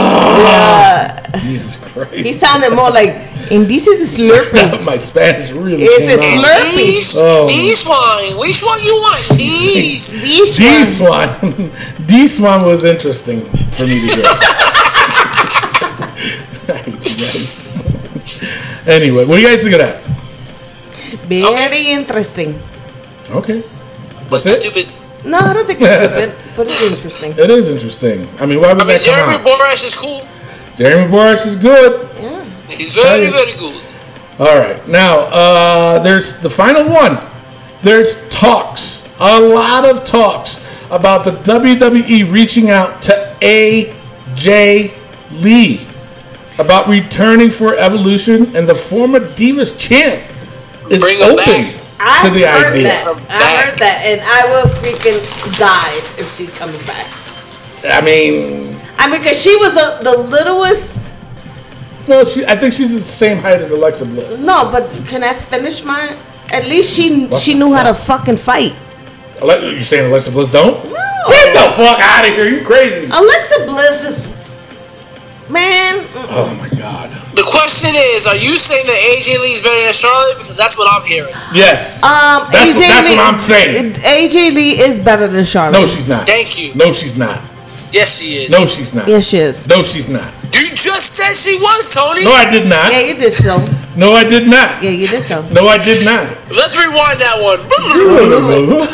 Jesus Christ. He sounded more like, and this is a slurpee. My Spanish really is a slurpee. These one. Which one you want? These. These one. This one was interesting for me to get. Anyway, what do you guys think of that? Very interesting. Okay. But stupid. No, I don't think it's stupid, but it's interesting. It is interesting. I mean, why would that come out? Jeremy Borash is cool. Jeremy Borash is good. Yeah. He's very, very good. All right. Now, there's the final one. There's talks. A lot of talks about the WWE reaching out to AJ Lee about returning for Evolution, and the former Divas champ is open to the idea. I heard that, and I will freaking die if she comes back. I mean, because she was the littlest. No, I think she's the same height as Alexa Bliss. No, but can I finish mine? At least she knew how to fucking fight. You're saying Alexa Bliss don't? No. Get the fuck out of here! You crazy? Alexa Bliss is man. Mm-mm. Oh my God. The question is, are you saying that AJ Lee's better than Charlotte? Because that's what I'm hearing. Yes. That's what I'm saying. AJ Lee is better than Charlotte. No, she's not. Thank you. No, she's not. Yes, she is. No, she's not. Yes, she is. No, she's not. You just said she was, Tony. No, I did not. Yeah, you did so. No, I did not. Yeah, you did so. No, I did not. Let's rewind that one.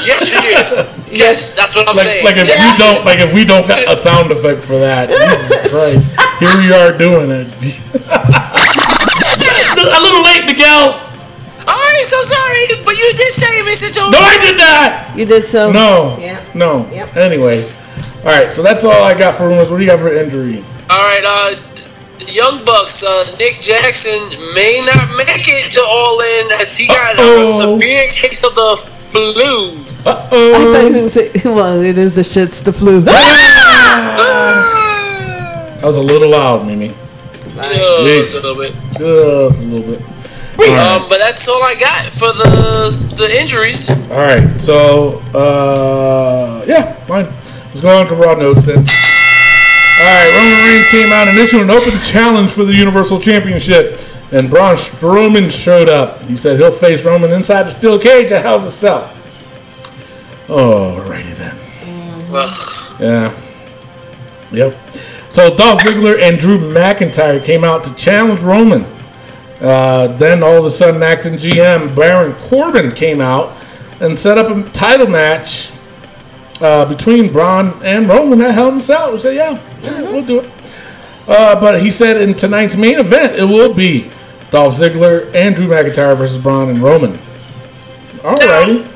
Yes, she did. Yes, that's what I'm saying. If we don't got a sound effect for that, Jesus Christ, here we are doing it. A little late, Miguel. I'm so sorry, but you did say it, Mr. Tony. No, I did not. You did so. No. Yeah. No. Yep. Anyway, all right. So that's all I got for rumors. What do you got for injury? All right, Young Bucks, Nick Jackson may not make it to All In as he got a severe case of the flu. Uh-oh. I thought you didn't say, well, it is the shits, the flu. That was a little loud, Mimi. Just a little bit. Just a little bit. Right. But that's all I got for the injuries. All right, so, fine. Let's go on to Raw Notes then. All right, Roman Reigns came out and issued an open challenge for the Universal Championship, and Braun Strowman showed up. He said he'll face Roman inside the steel cage at Hell in a Cell. Alrighty then. Yeah. Yep. So Dolph Ziggler and Drew McIntyre came out to challenge Roman. Then all of a sudden, acting GM Baron Corbin came out and set up a title match between Braun and Roman that held himself. We said, we'll do it. But he said in tonight's main event, it will be Dolph Ziggler and Drew McIntyre versus Braun and Roman. Alrighty.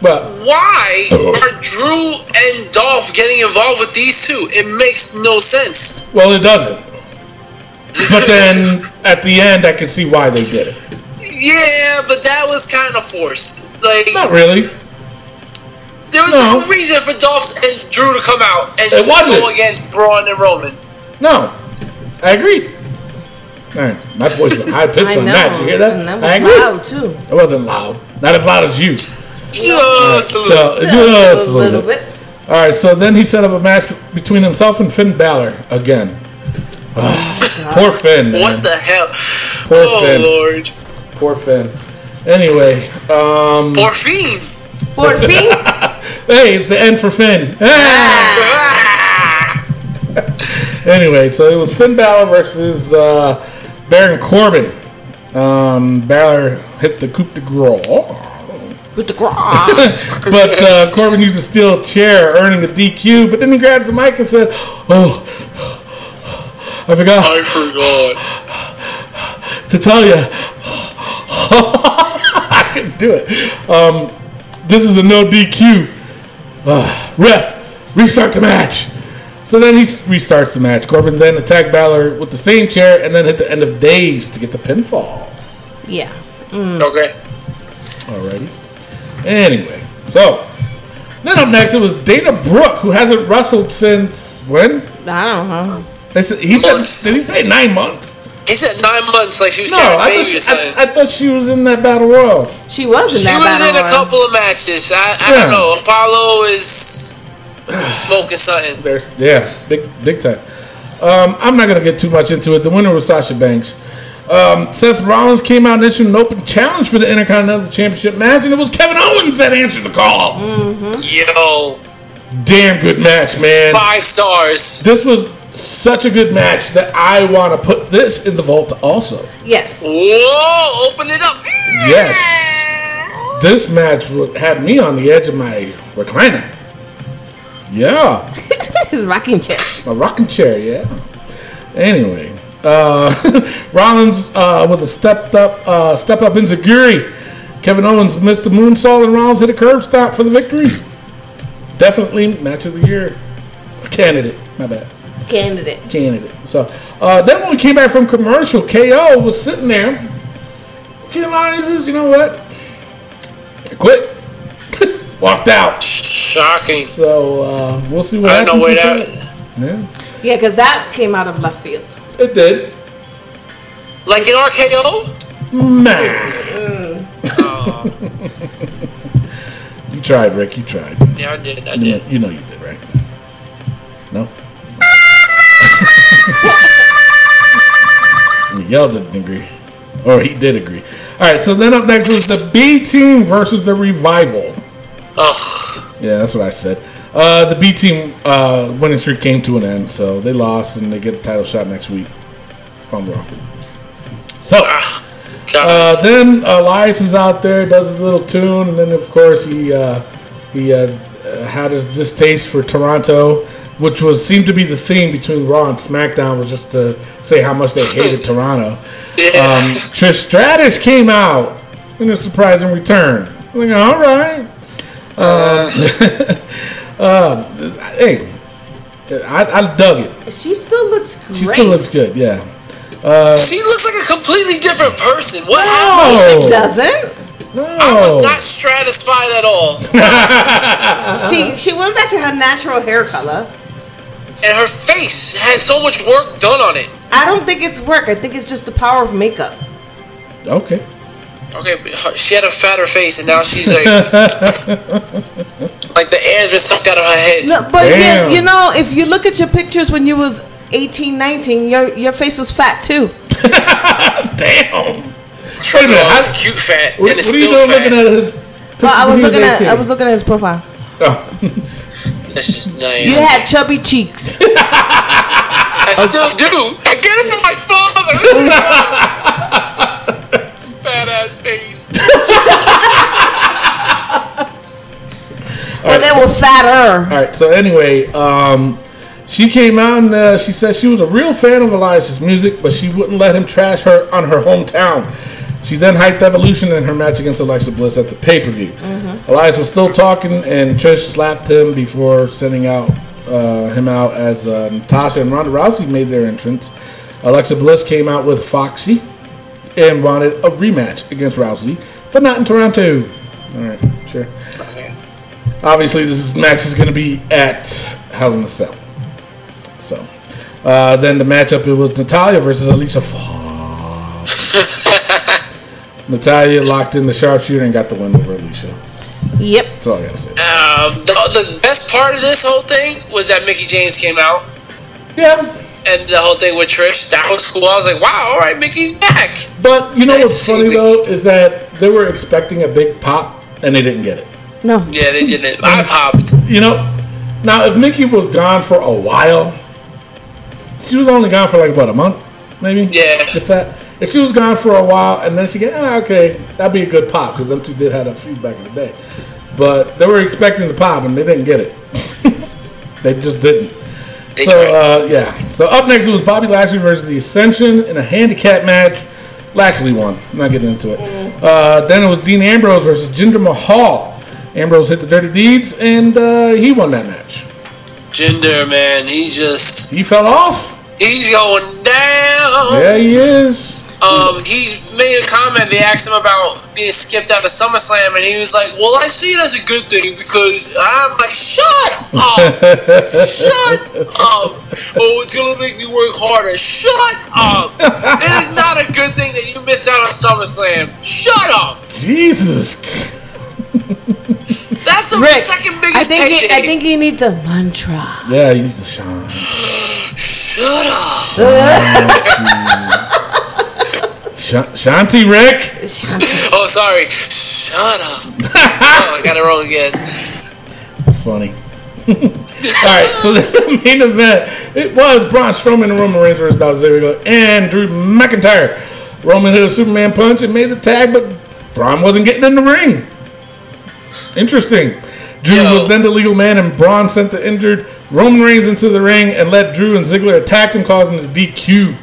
But why are Drew and Dolph getting involved with these two? It makes no sense. Well, it doesn't. But then at the end, I can see why they did it. Yeah, but that was kind of forced. Not really. There was no reason for Dolph and Drew to come out and go against Braun and Roman. No. I agree. Man, my voice was high pitched on that. You hear that? That was loud, too. It wasn't loud. Not as loud as you. Just a little bit. All right, so then he set up a match between himself and Finn Balor again. Poor Finn, man. What the hell? Poor Finn. Anyway. Poor Finn. Hey, it's the end for Finn. Anyway, so it was Finn Balor versus Baron Corbin. Balor hit the coup de grace. But Corbin used a steel chair, earning a DQ. But then he grabs the mic and said, I forgot to tell you. I couldn't do it. This is a no DQ. Ref, restart the match. So then he restarts the match. Corbin then attacked Balor with the same chair and then hit the end of days to get the pinfall. Yeah. Mm. Okay. Alrighty. Anyway, so then up next it was Dana Brooke, who hasn't wrestled since when? I don't know. He said, 9 months? She said 9 months, like she was I thought she was in that battle royal. She was in that battle royal. She was in a couple of matches. I don't know. Apollo is smoking something. Big time. I'm not going to get too much into it. The winner was Sasha Banks. Seth Rollins came out and issued an open challenge for the Intercontinental Championship match, and it was Kevin Owens that answered the call. Mm-hmm. Damn good match, man. 5 stars. This was such a good match that I want to put this in the vault also. Yes. Whoa, open it up. Yes. This match had me on the edge of my recliner. Yeah. His rocking chair. My rocking chair, yeah. Anyway. Rollins with a step up enziguri. Kevin Owens missed the moonsault and Rollins hit a curb stop for the victory. Definitely match of the year. Candidate. So then when we came back from commercial, KO was sitting there. He realizes, you know what? I quit. Walked out. Shocking. So we'll see what happens. Yeah, because that came out of left field. It did. Like an RKO? Man. You tried, Rick. You tried. Yeah, I did. You know you did, right? No? Miguel didn't agree. Or he did agree. Alright, so then up next was the B Team versus the Revival. Ugh. Yeah, that's what I said. The B Team winning streak came to an end, so they lost and they get a title shot next week on Raw. So then Elias is out there, does his little tune, and then of course he had his distaste for Toronto, which seemed to be the theme between Raw and SmackDown, was just to say how much they hated Toronto. Yeah. Trish Stratus came out in a surprising return. I'm like, all right. Hey, I dug it. She still looks great. She still looks good, yeah. She looks like a completely different person. What happened? She doesn't. No. I was not stratified at all. She went back to her natural hair color. And her face has so much work done on it. I don't think it's work. I think it's just the power of makeup. Okay. Okay, she had a fatter face, and now she's like, like the air's been sucked out of her head. No, but yeah, you know, if you look at your pictures when you was 18, 19, your face was fat too. Damn. Wait a minute, I was cute fat. What, and it's still fat. Looking at his pictures? Well, I was looking at his profile. Oh. Nice. You had chubby cheeks. I still do. I get it from my father. Badass face. Well, they were fatter. All right. So anyway, she came out and she said she was a real fan of Elias's music, but she wouldn't let him trash her on her hometown. She then hyped Evolution in her match against Alexa Bliss at the pay-per-view. Mm-hmm. Elias was still talking, and Trish slapped him before sending out him out as Natasha and Ronda Rousey made their entrance. Alexa Bliss came out with Foxy and wanted a rematch against Rousey, but not in Toronto. All right, sure. Okay. Obviously, this match is going to be at Hell in a Cell. So, then the matchup, it was Natalya versus Alicia Fox. Natalya locked in the sharpshooter and got the win over Alicia. Yep. That's all I got to say. The best part of this whole thing was that Mickie James came out. Yeah. And the whole thing with Trish, that was cool. I was like, wow, all right, Mickey's back. But you know what's funny, though, is that they were expecting a big pop, and they didn't get it. No. Yeah, they didn't. I popped. You know, now, if Mickey was gone for a while, she was only gone for, like, what, a month, maybe? Yeah. If that. If she was gone for a while, and then she get, okay, that'd be a good pop, because them two did have a feud back in the day. But they were expecting the pop, and they didn't get it. They just didn't. So up next it was Bobby Lashley versus The Ascension in a handicap match. Lashley won. I'm not getting into it. Then it was Dean Ambrose versus Jinder Mahal. Ambrose hit the Dirty Deeds, and he won that match. Jinder, man, he fell off. He's going down. Yeah, he is. He made a comment. They asked him about being skipped out of SummerSlam, and he was like, well, I see it as a good thing because I'm like, shut up. Shut up. Oh, it's going to make me work harder. Shut up. It is not a good thing that you missed out on SummerSlam. Shut up. Jesus. That's the Rick, second biggest thing. I think he needs a mantra. Yeah, he needs a shine. Shut up. Shanti, Rick. Shanti. Oh, sorry. Shut up. Oh, I got it wrong again. Funny. Alright, so the main event, it was Braun Strowman and Roman Reigns versus Dolph Ziggler and Drew McIntyre. Roman hit a Superman punch and made the tag, but Braun wasn't getting in the ring. Interesting. Drew was then the legal man, and Braun sent the injured Roman Reigns into the ring and let Drew and Ziggler attack him, causing the DQ.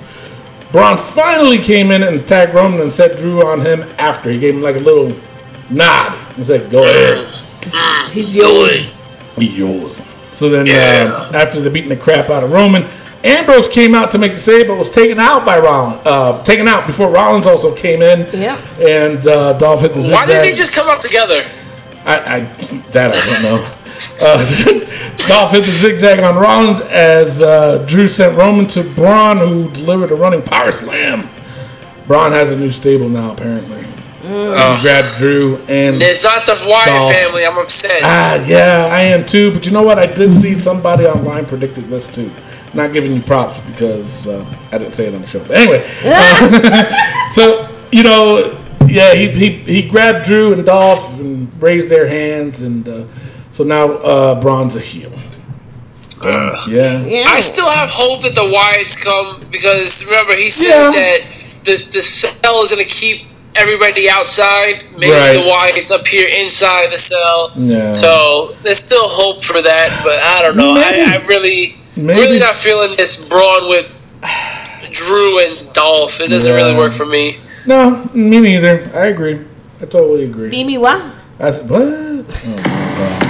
Braun finally came in and attacked Roman and set Drew on him after. He gave him like a little nod. He said, go ahead. He's yours. He's yours. So then after the beating the crap out of Roman, Ambrose came out to make the save, but was taken out by Rollins. Taken out before Rollins also came in. Yeah. And Dolph hit the zigzag. Why did they just come out together? I don't know. Dolph hit the zigzag on Rollins as Drew sent Roman to Braun, who delivered a running power slam. Braun has a new stable now, apparently. He grabbed Drew and it's not the Wyatt family. I'm upset. Yeah, I am too. But you know what? I did see somebody online predicted this too. I'm not giving you props because I didn't say it on the show. But anyway, so you know, yeah, he grabbed Drew and Dolph and raised their hands and. So now Braun's a heel. Yeah. I still have hope that the Wyatts come because remember he said that the cell is going to keep everybody outside. Maybe the Wyatts appear inside the cell. Yeah. So there's still hope for that, but I don't know. I'm really not feeling this Braun with Drew and Dolph. It doesn't really work for me. No, me neither. I agree. I totally agree. Mimi what? I said, what? Oh, my God.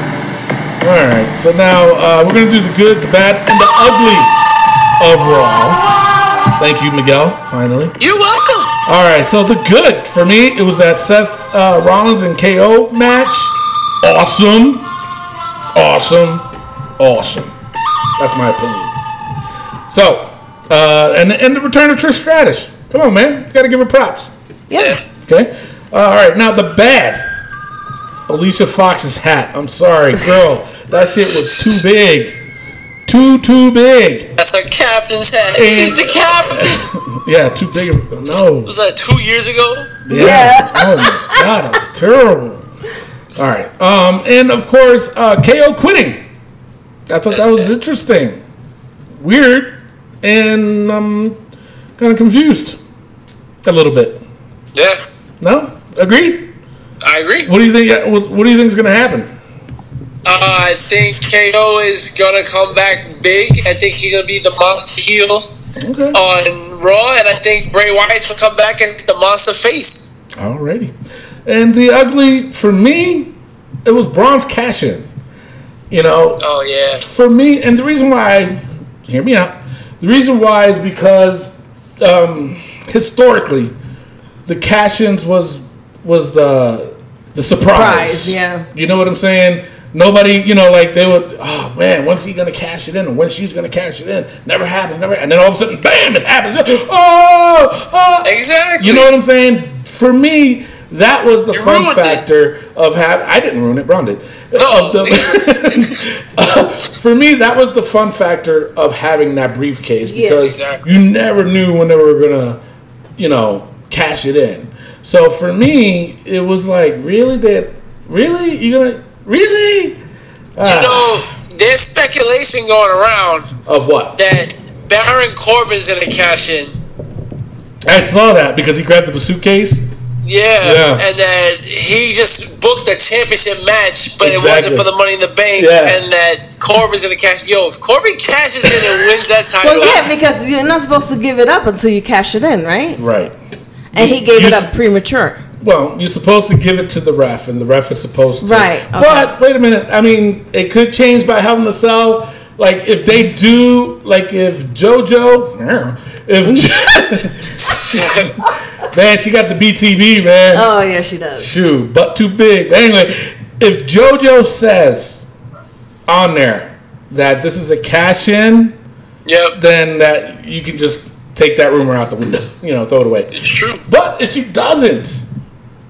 All right, so now we're going to do the good, the bad, and the ugly of Raw. Thank you, Miguel, finally. You're welcome. All right, so the good for me, it was that Seth Rollins and KO match. Awesome. That's my opinion. So, and the return of Trish Stratus. Come on, man. You got to give her props. Yeah. Okay. All right, now the bad. Alicia Fox's hat. I'm sorry, girl. That shit was too big. Too big. That's her captain's hat. It's the captain. Yeah, too big. No. Was that 2 years ago? Yeah. Oh, my God. That was terrible. All right. And, of course, KO quitting. I thought that was interesting. Weird. And I'm kind of confused a little bit. Yeah. No? Agreed? I agree. What do you think? What do you think is going to happen? I think KO is going to come back big. I think he's going to be the monster heel on Raw, and I think Bray Wyatt will come back as the monster face. Alrighty. And the ugly for me, it was Braun's cash in. You know. Oh yeah. For me, and the reason why, hear me out. The reason why is because historically, the cash ins was the surprise. Yeah. You know what I'm saying? Nobody, you know, like they would, oh man, when's he going to cash it in? Or when she's going to cash it in? Never happened. And then all of a sudden, bam, it happens. Oh! Exactly. You know what I'm saying? For me, that was the fun factor of having, I didn't ruin it, Braun did. For me, that was the fun factor of having that briefcase because you never knew when they were going to, you know, cash it in. So for me, it was like, really? Really? You know, there's speculation going around. Of what? That Baron Corbin's going to cash in. I saw that because he grabbed the suitcase. Yeah. And then he just booked a championship match, but it wasn't for the Money in the Bank. Yeah. And that Corbin's going to cash. Yo, if Corbin cashes in and wins that title. Well, yeah, because you're not supposed to give it up until you cash it in, right? Right. And he gave it up premature. Well, you're supposed to give it to the ref, and the ref is supposed to. Right. Okay. But wait a minute. I mean, it could change by Hell in a Cell. Like if they do, like if JoJo, Man, she got the BTB, man. Oh, yeah, she does. Shoot, butt too big. Anyway, if JoJo says on there that this is a cash-in, yep, then that you can just take that rumor out the window. You know, throw it away. It's true. But if she doesn't,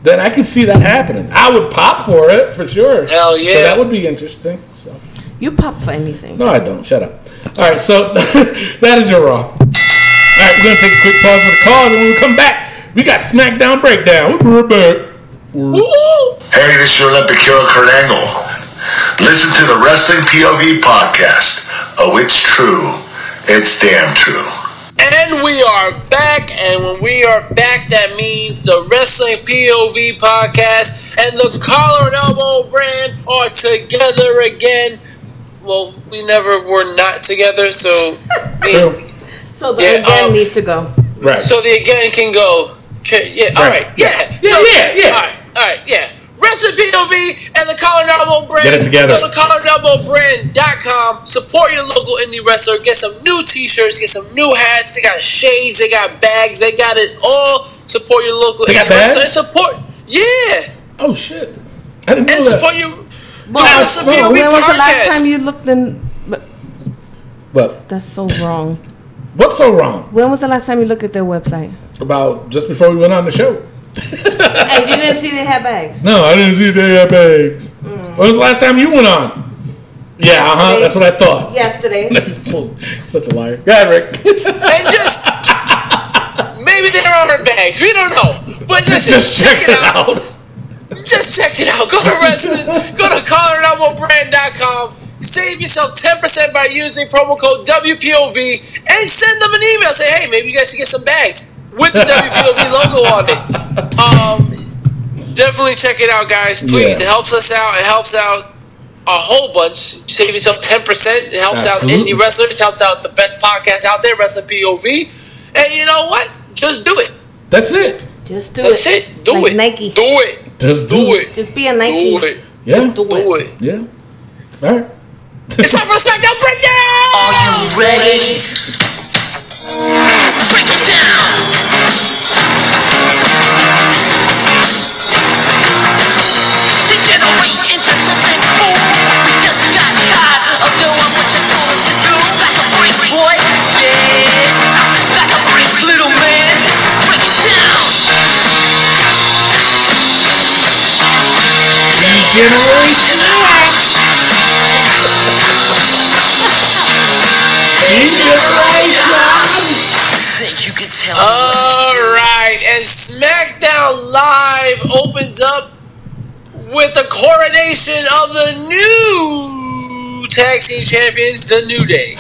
then I can see that happening. I would pop for it, for sure. Hell yeah. So that would be interesting. So you pop for anything. No, I don't. Shut up. All right, so that is your Raw. All right, we're going to take a quick pause for the call, and when we come back, we got SmackDown Breakdown. We'll be right back. Hey, this is your Epicure Kerdangle. Listen to the Wrestling POV podcast. Oh, it's true. It's damn true. And we are back, and when we are back, that means the Wrestling POV podcast and the Collar and Elbow brand are together again. Well, we never were not together, so... So the again needs to go. Right. So the again can go. Yeah. All right. Yeah. Yeah. Yeah. All right. All right. Yeah. Wrestling POV and the Collar and Elbow brand. Get it together. Go to collarandelbowbrand.com. Support your local indie wrestler. Get some new t-shirts. Get some new hats. They got shades. They got bags. They got it all. Support your local indie wrestler. Support. Yeah. Oh shit. I didn't know that. When was the last time you looked in? What? That's so wrong. What's so wrong? When was the last time you looked at their website? About just before we went on the show. And you didn't see they had bags? No, I didn't see they had bags. Mm. When was the last time you went on? Yeah, yesterday. That's what I thought. Yesterday. Such a liar. Go ahead, Rick. And just, maybe they're on her bags. We don't know. But just check it out. Just check it out. Go to wrestling. Go to collarandelbowbrand.com. Save yourself 10% by using promo code WPOV and send them an email. Say, hey, maybe you guys should get some bags with the WPOV logo on it. Definitely check it out, guys. Please, it helps us out. It helps out a whole bunch. Save yourself 10%. It helps out indie wrestlers. It helps out the best podcast out there, Wrestling POV. And you know what? Just do it. That's it. Just do it. That's it. Do like it. Nike. Do it. Just do it. Just be a Nike. Do it. Yeah. Just do it. Yeah. All right. It's time for the SmackDown Breakdown! Are you ready? Break it down! Degenerate into something cool. We just got tired of doing what you told us to do. That's a break, boy. Yeah. That's a break, little man. Break it down! Degenerate! Alright, and SmackDown Live opens up with the coronation of the new tag team champions, The New Day.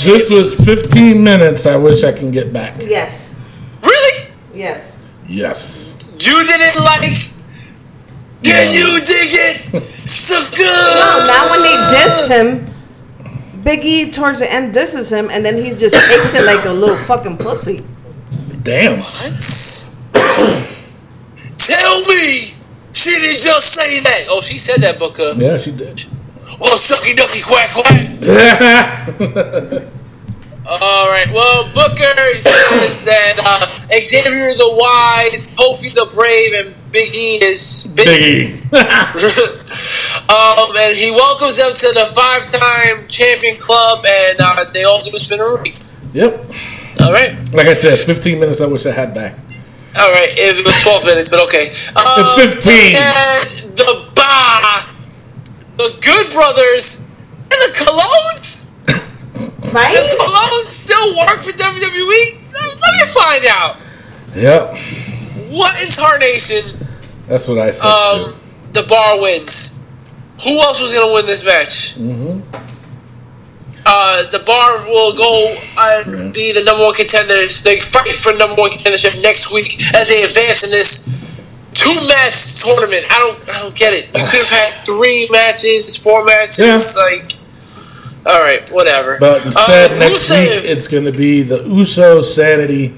This was 15 minutes I wish I can get back. Yes. Really? Yes. You didn't like... Did you dig it? So good! No, not when they dissed him. Big E towards the end disses him, and then he just takes it like a little fucking pussy. Damn. What? Tell me she didn't just say that. Oh, she said that, Booker. Yeah, she did. Well, sucky ducky quack quack. All right. Well, Booker says that Xavier the Wise, Kofi the Brave, and Big E is Big E. And he welcomes them to the 5-time champion club, and they all do a spinneroonie. Yep. All right. Like I said, 15 minutes I wish I had back. All right. It was 12 minutes, but okay. 15. And the Bar, the Good Brothers, and the Colognes. Right? The Colognes still work for WWE? Let me find out. Yep. What incarnation? That's what I said, too. The Bar wins. Who else was going to win this match? Mm-hmm. The Bar will go and be the number one contenders. They fight for number one contendership next week as they advance in this 2-match tournament. I don't get it. You could have had 3 matches, 4 matches. Yeah. It's like, all right, whatever. But instead, next week, it's going to be the Usos, Sanity,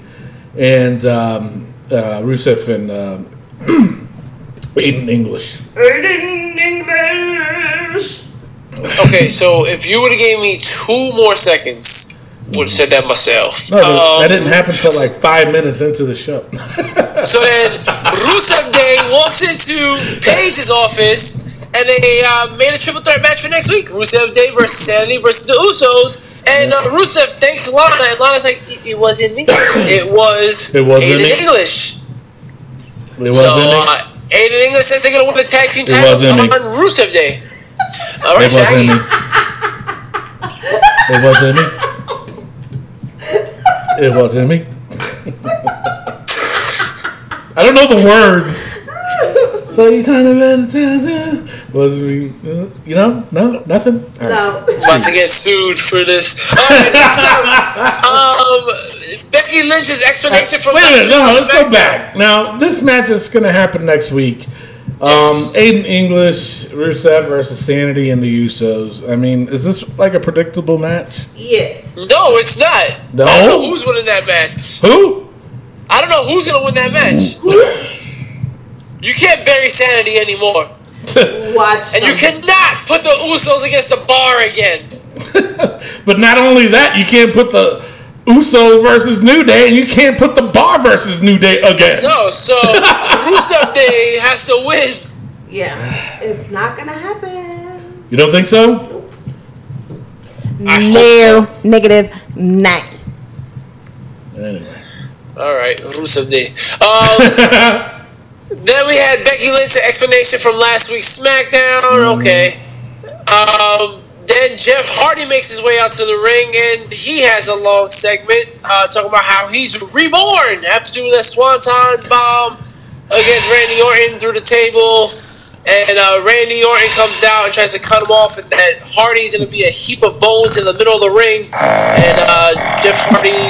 and Rusev and Aiden English. Okay, so if you would have gave me 2 more seconds would have said that myself. No, that didn't happen until like 5 minutes into the show. So then Rusev Day walked into Paige's office, and they made a triple threat match for next week. Rusev Day versus Sanity versus the Usos. And Rusev thanks Lana, and Lana's like, it wasn't me. It was Aiden English. It wasn't Aiden English says they're going to win the tag team title on Rusev Day. All right, Shaggy. It wasn't me. It wasn't me. I don't know the words. So you kind of was we, you know, no, nothing. Right. No. About to get sued for this. All right, next up, Becky Lynch's explanation for. Wait a minute, no, let's go back. Now this match is going to happen next week. Yes. Aiden English, Rusev versus Sanity and the Usos. I mean, is this like a predictable match? Yes. No, it's not. No. I don't know who's winning that match. Who? I don't know who's going to win that match. You can't bury Sanity anymore. Watch. And you cannot put the Usos against the Bar again. But not only that, you can't put the Usos versus New Day, and you can't put the Bar versus New Day again. No, so Rusev Day has to win. Yeah. It's not going to happen. You don't think so? No. So. -9. Anyway. All right. Rusev Day. Then we had Becky Lynch's explanation from last week's SmackDown. Okay. Then Jeff Hardy makes his way out to the ring, and he has a long segment talking about how he's reborn after doing that Swanton bomb against Randy Orton through the table. And Randy Orton comes out and tries to cut him off, and that Hardy's going to be a heap of bones in the middle of the ring, and Jeff Hardy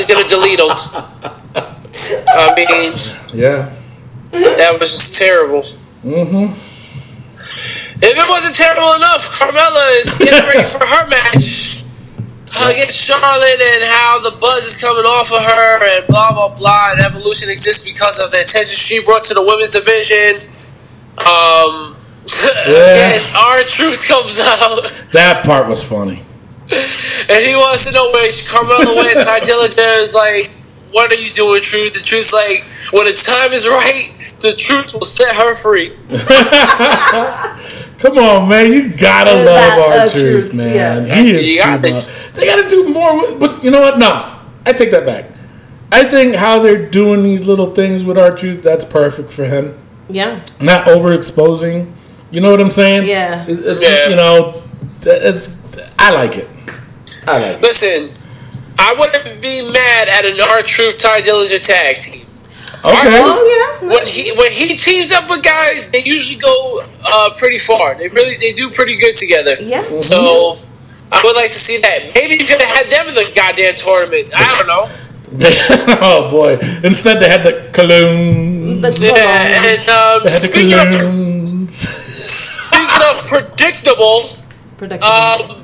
is going to delete him. I mean... yeah. That was terrible. Mm-hmm. If it wasn't terrible enough, Carmella is getting ready for her match against Charlotte, and how the buzz is coming off of her, and blah, blah, blah, and Evolution exists because of the attention she brought to the women's division. Again, R-Truth comes out. That part was funny. And he wants to know where Carmella went. Ty Dillinger is like, what are you doing, Truth? The Truth's like, when the time is right, the Truth will set her free. Come on, man. You gotta love our Truth, man. Yes. He is they gotta do more with, but you know what? No. I take that back. I think how they're doing these little things with our Truth, that's perfect for him. Yeah. Not overexposing. You know what I'm saying? Yeah. It's you know, I like it. I like it. Listen. I wouldn't be mad at an R-Truth Ty Dillinger tag team. Okay. Oh, yeah. When he teams up with guys, they usually go pretty far. They do pretty good together. Yeah. Mm-hmm. So I would like to see that. Maybe you could have had them in the goddamn tournament. I don't know. Oh boy! Instead, they had the Cologne. Speaking of predictable.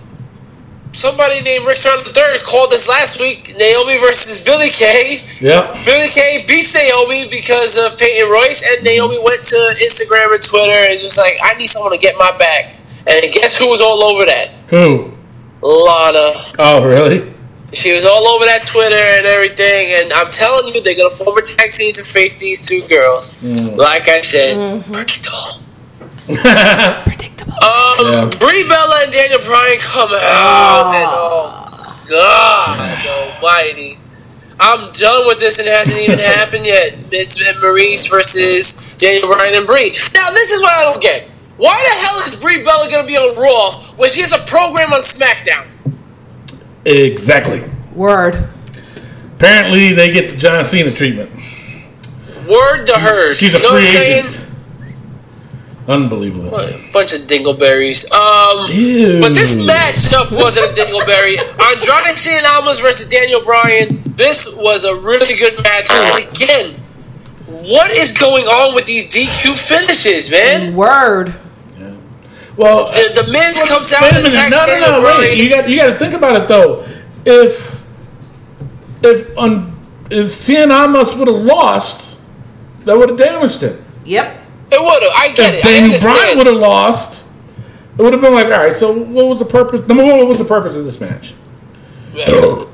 Somebody named Rick Serrano III called us last week, Naomi versus Billie Kay. Yep. Billie Kay beats Naomi because of Peyton Royce, and Naomi went to Instagram and Twitter and was like, I need someone to get my back. And guess who was all over that? Who? Lana. Oh, really? She was all over that Twitter and everything, and I'm telling you, they're going to form a tag team to face these two girls. Mm. Like I said, vertical. Predictable. Brie Bella and Daniel Bryan come out, and oh God almighty, I'm done with this, and it hasn't even happened yet. Miz and Maurice versus Daniel Bryan and Brie. Now this is what I don't get. Why the hell is Brie Bella gonna be on Raw when she has a program on SmackDown? Exactly. Word. Apparently they get the John Cena treatment. Word to her. She's a free agent. Saying? Unbelievable. Bunch of dingleberries. But this matchup wasn't a dingleberry. Andrade Cien Almas versus Daniel Bryan. This was a really good match. And again, what is going on with these DQ finishes, man? Word. Yeah. Well, the man comes out and attacks Daniel Bryan. You got to think about it though. If Cien Almas would have lost, that would have damaged him. Yep. It would have. I get it. Daniel Bryan would have lost. It would have been like, all right, so what was the purpose? Number one, what was the purpose of this match? Yeah.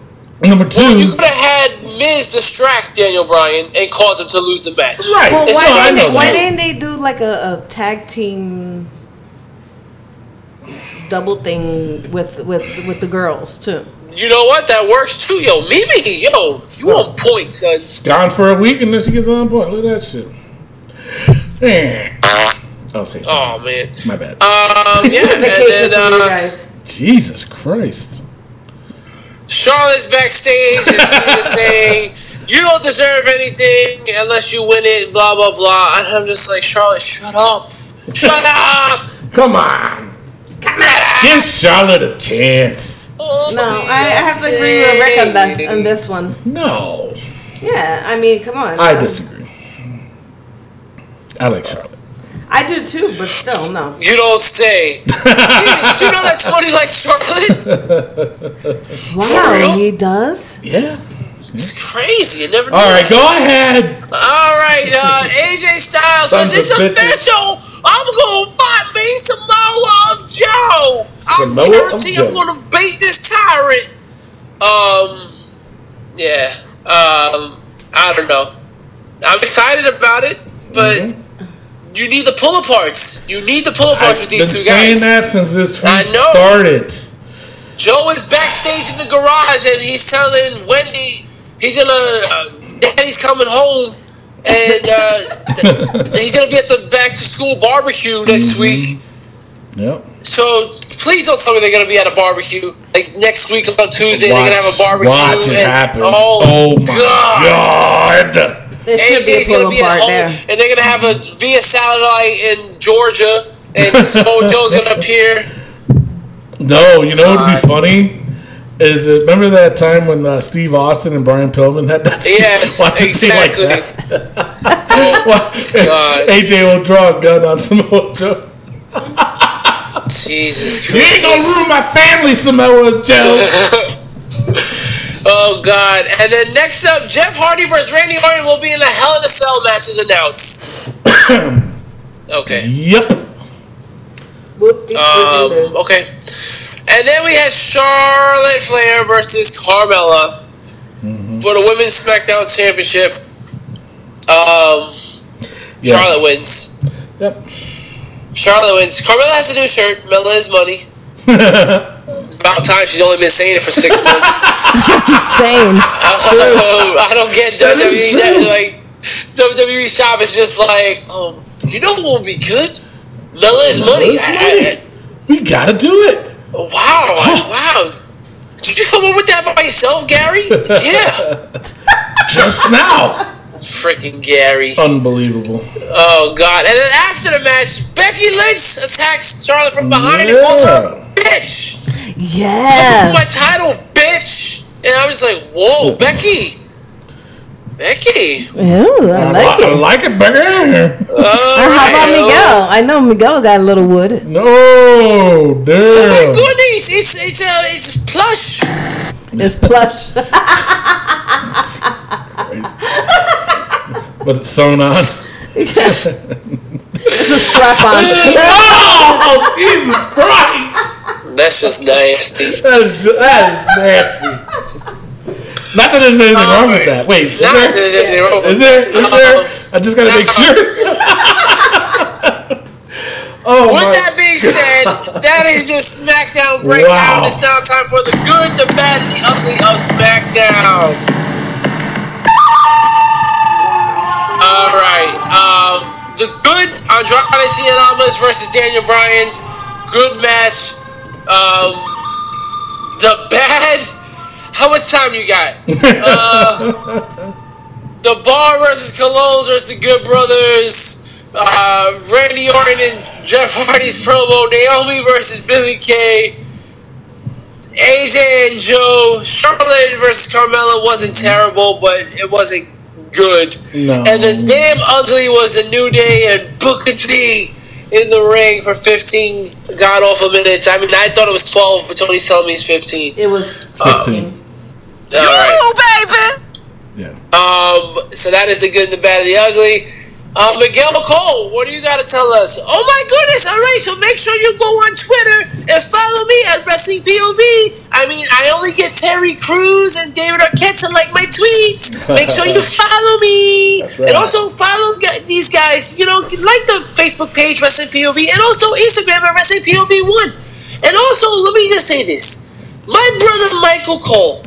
Number two, well, you could have had Miz distract Daniel Bryan and cause him to lose the match. Right. Well, why didn't they do like a tag team double thing with the girls too? You know what? That works too, yo. Mimi, yo, you on point, son. Gone for a week and then she gets on point. Look at that shit. Man. Oh man. My bad. Yeah. And then, Jesus Christ. Charlotte's backstage and saying, "You don't deserve anything unless you win it." Blah blah blah. And I'm just like, Charlotte, shut up, shut up. Come on. Give Charlotte a chance. No, I have to agree with Rick on this one. No. Yeah, I mean, come on. I disagree. I like Charlotte. I do too, but still, no. You don't say. Yeah, you know that Tony likes Charlotte? Wow, he does? Yeah. It's crazy. You never All right, that. Go ahead. All right, AJ Styles. And it's official. I'm going to fight me Samoa Joe. I guarantee I'm going to beat this tyrant. Yeah. I don't know. I'm excited about it, but... Mm-hmm. You need the pull-aparts. With these two guys. I've been saying that since this feud started. Joe is backstage in the garage, and he's telling Wendy Daddy's coming home, and he's gonna be at the back-to-school barbecue next week. Yep. So please don't tell me they're gonna be at a barbecue like next week on Tuesday. They're gonna have a barbecue. Watch it happen. Oh my God. AJ's going to be at home, and they're going to have a via satellite in Georgia, and Mojo's going to appear. No, you know what would be funny? Remember that time when Steve Austin and Brian Pillman had that? Yeah, watching exactly. Like that. God. AJ will draw a gun on Samoa Joe. Jesus Christ. You ain't going to ruin my family, Samoa Joe. Oh, God. And then next up, Jeff Hardy versus Randy Orton will be in the Hell in a Cell match is announced. Okay. Yep. Okay. And then we had Charlotte Flair versus Carmella for the Women's SmackDown Championship. Charlotte wins. Yep. Charlotte wins. Carmella has a new shirt. Mella is money. It's about time. She's only been saying it for 6 months. Same. I don't get WWE. Like WWE shop is just like, you know what would be good? Mela's money. We gotta do it. Wow. Did you come up with that by yourself, Gary? Yeah. Just now. Freaking Gary. Unbelievable. Oh God. And then after the match, Becky Lynch attacks Charlotte from behind and calls her bitch. Yes. My title, bitch. And I was like, whoa, Becky. Ooh, I like it, Becky. How about Miguel? I know Miguel got a little wood. No, damn. Oh my goodness, it's plush. It's plush. Was it sewn on? It's a strap on. Oh, Jesus Christ. That's just nasty. That's nasty. Not that there's anything wrong with that. Wait, is there? Is there? I just gotta make sure. With that being said, that is your SmackDown breakdown. Wow. It's now time for the good, the bad, and the ugly of SmackDown. All right. The good: Andrade Cien Almas versus Daniel Bryan. Good match. The bad. How much time you got? The Bar versus Cologne versus the Good Brothers. Randy Orton and Jeff Hardy's promo. Naomi versus Billie Kay. AJ and Joe. Charlotte versus Carmella wasn't terrible, but it wasn't good. No. And the damn ugly was the New Day and Booker T in the ring for 15 god-awful minutes. I mean, I thought it was 12, but Tony's telling me it's 15. It was 15. All right. Baby! Yeah. So that is the good, the bad, and the ugly. Miguel Cole, what do you got to tell us? Oh my goodness, alright, so make sure you go on Twitter and follow me at Wrestling POV. I mean, I only get Terry Crews and David Arquette to like my tweets. Make sure you follow me. Right. And also follow these guys, you know, like the Facebook page Wrestling POV and also Instagram at Wrestling POV1. And also, let me just say this. My brother Michael Cole,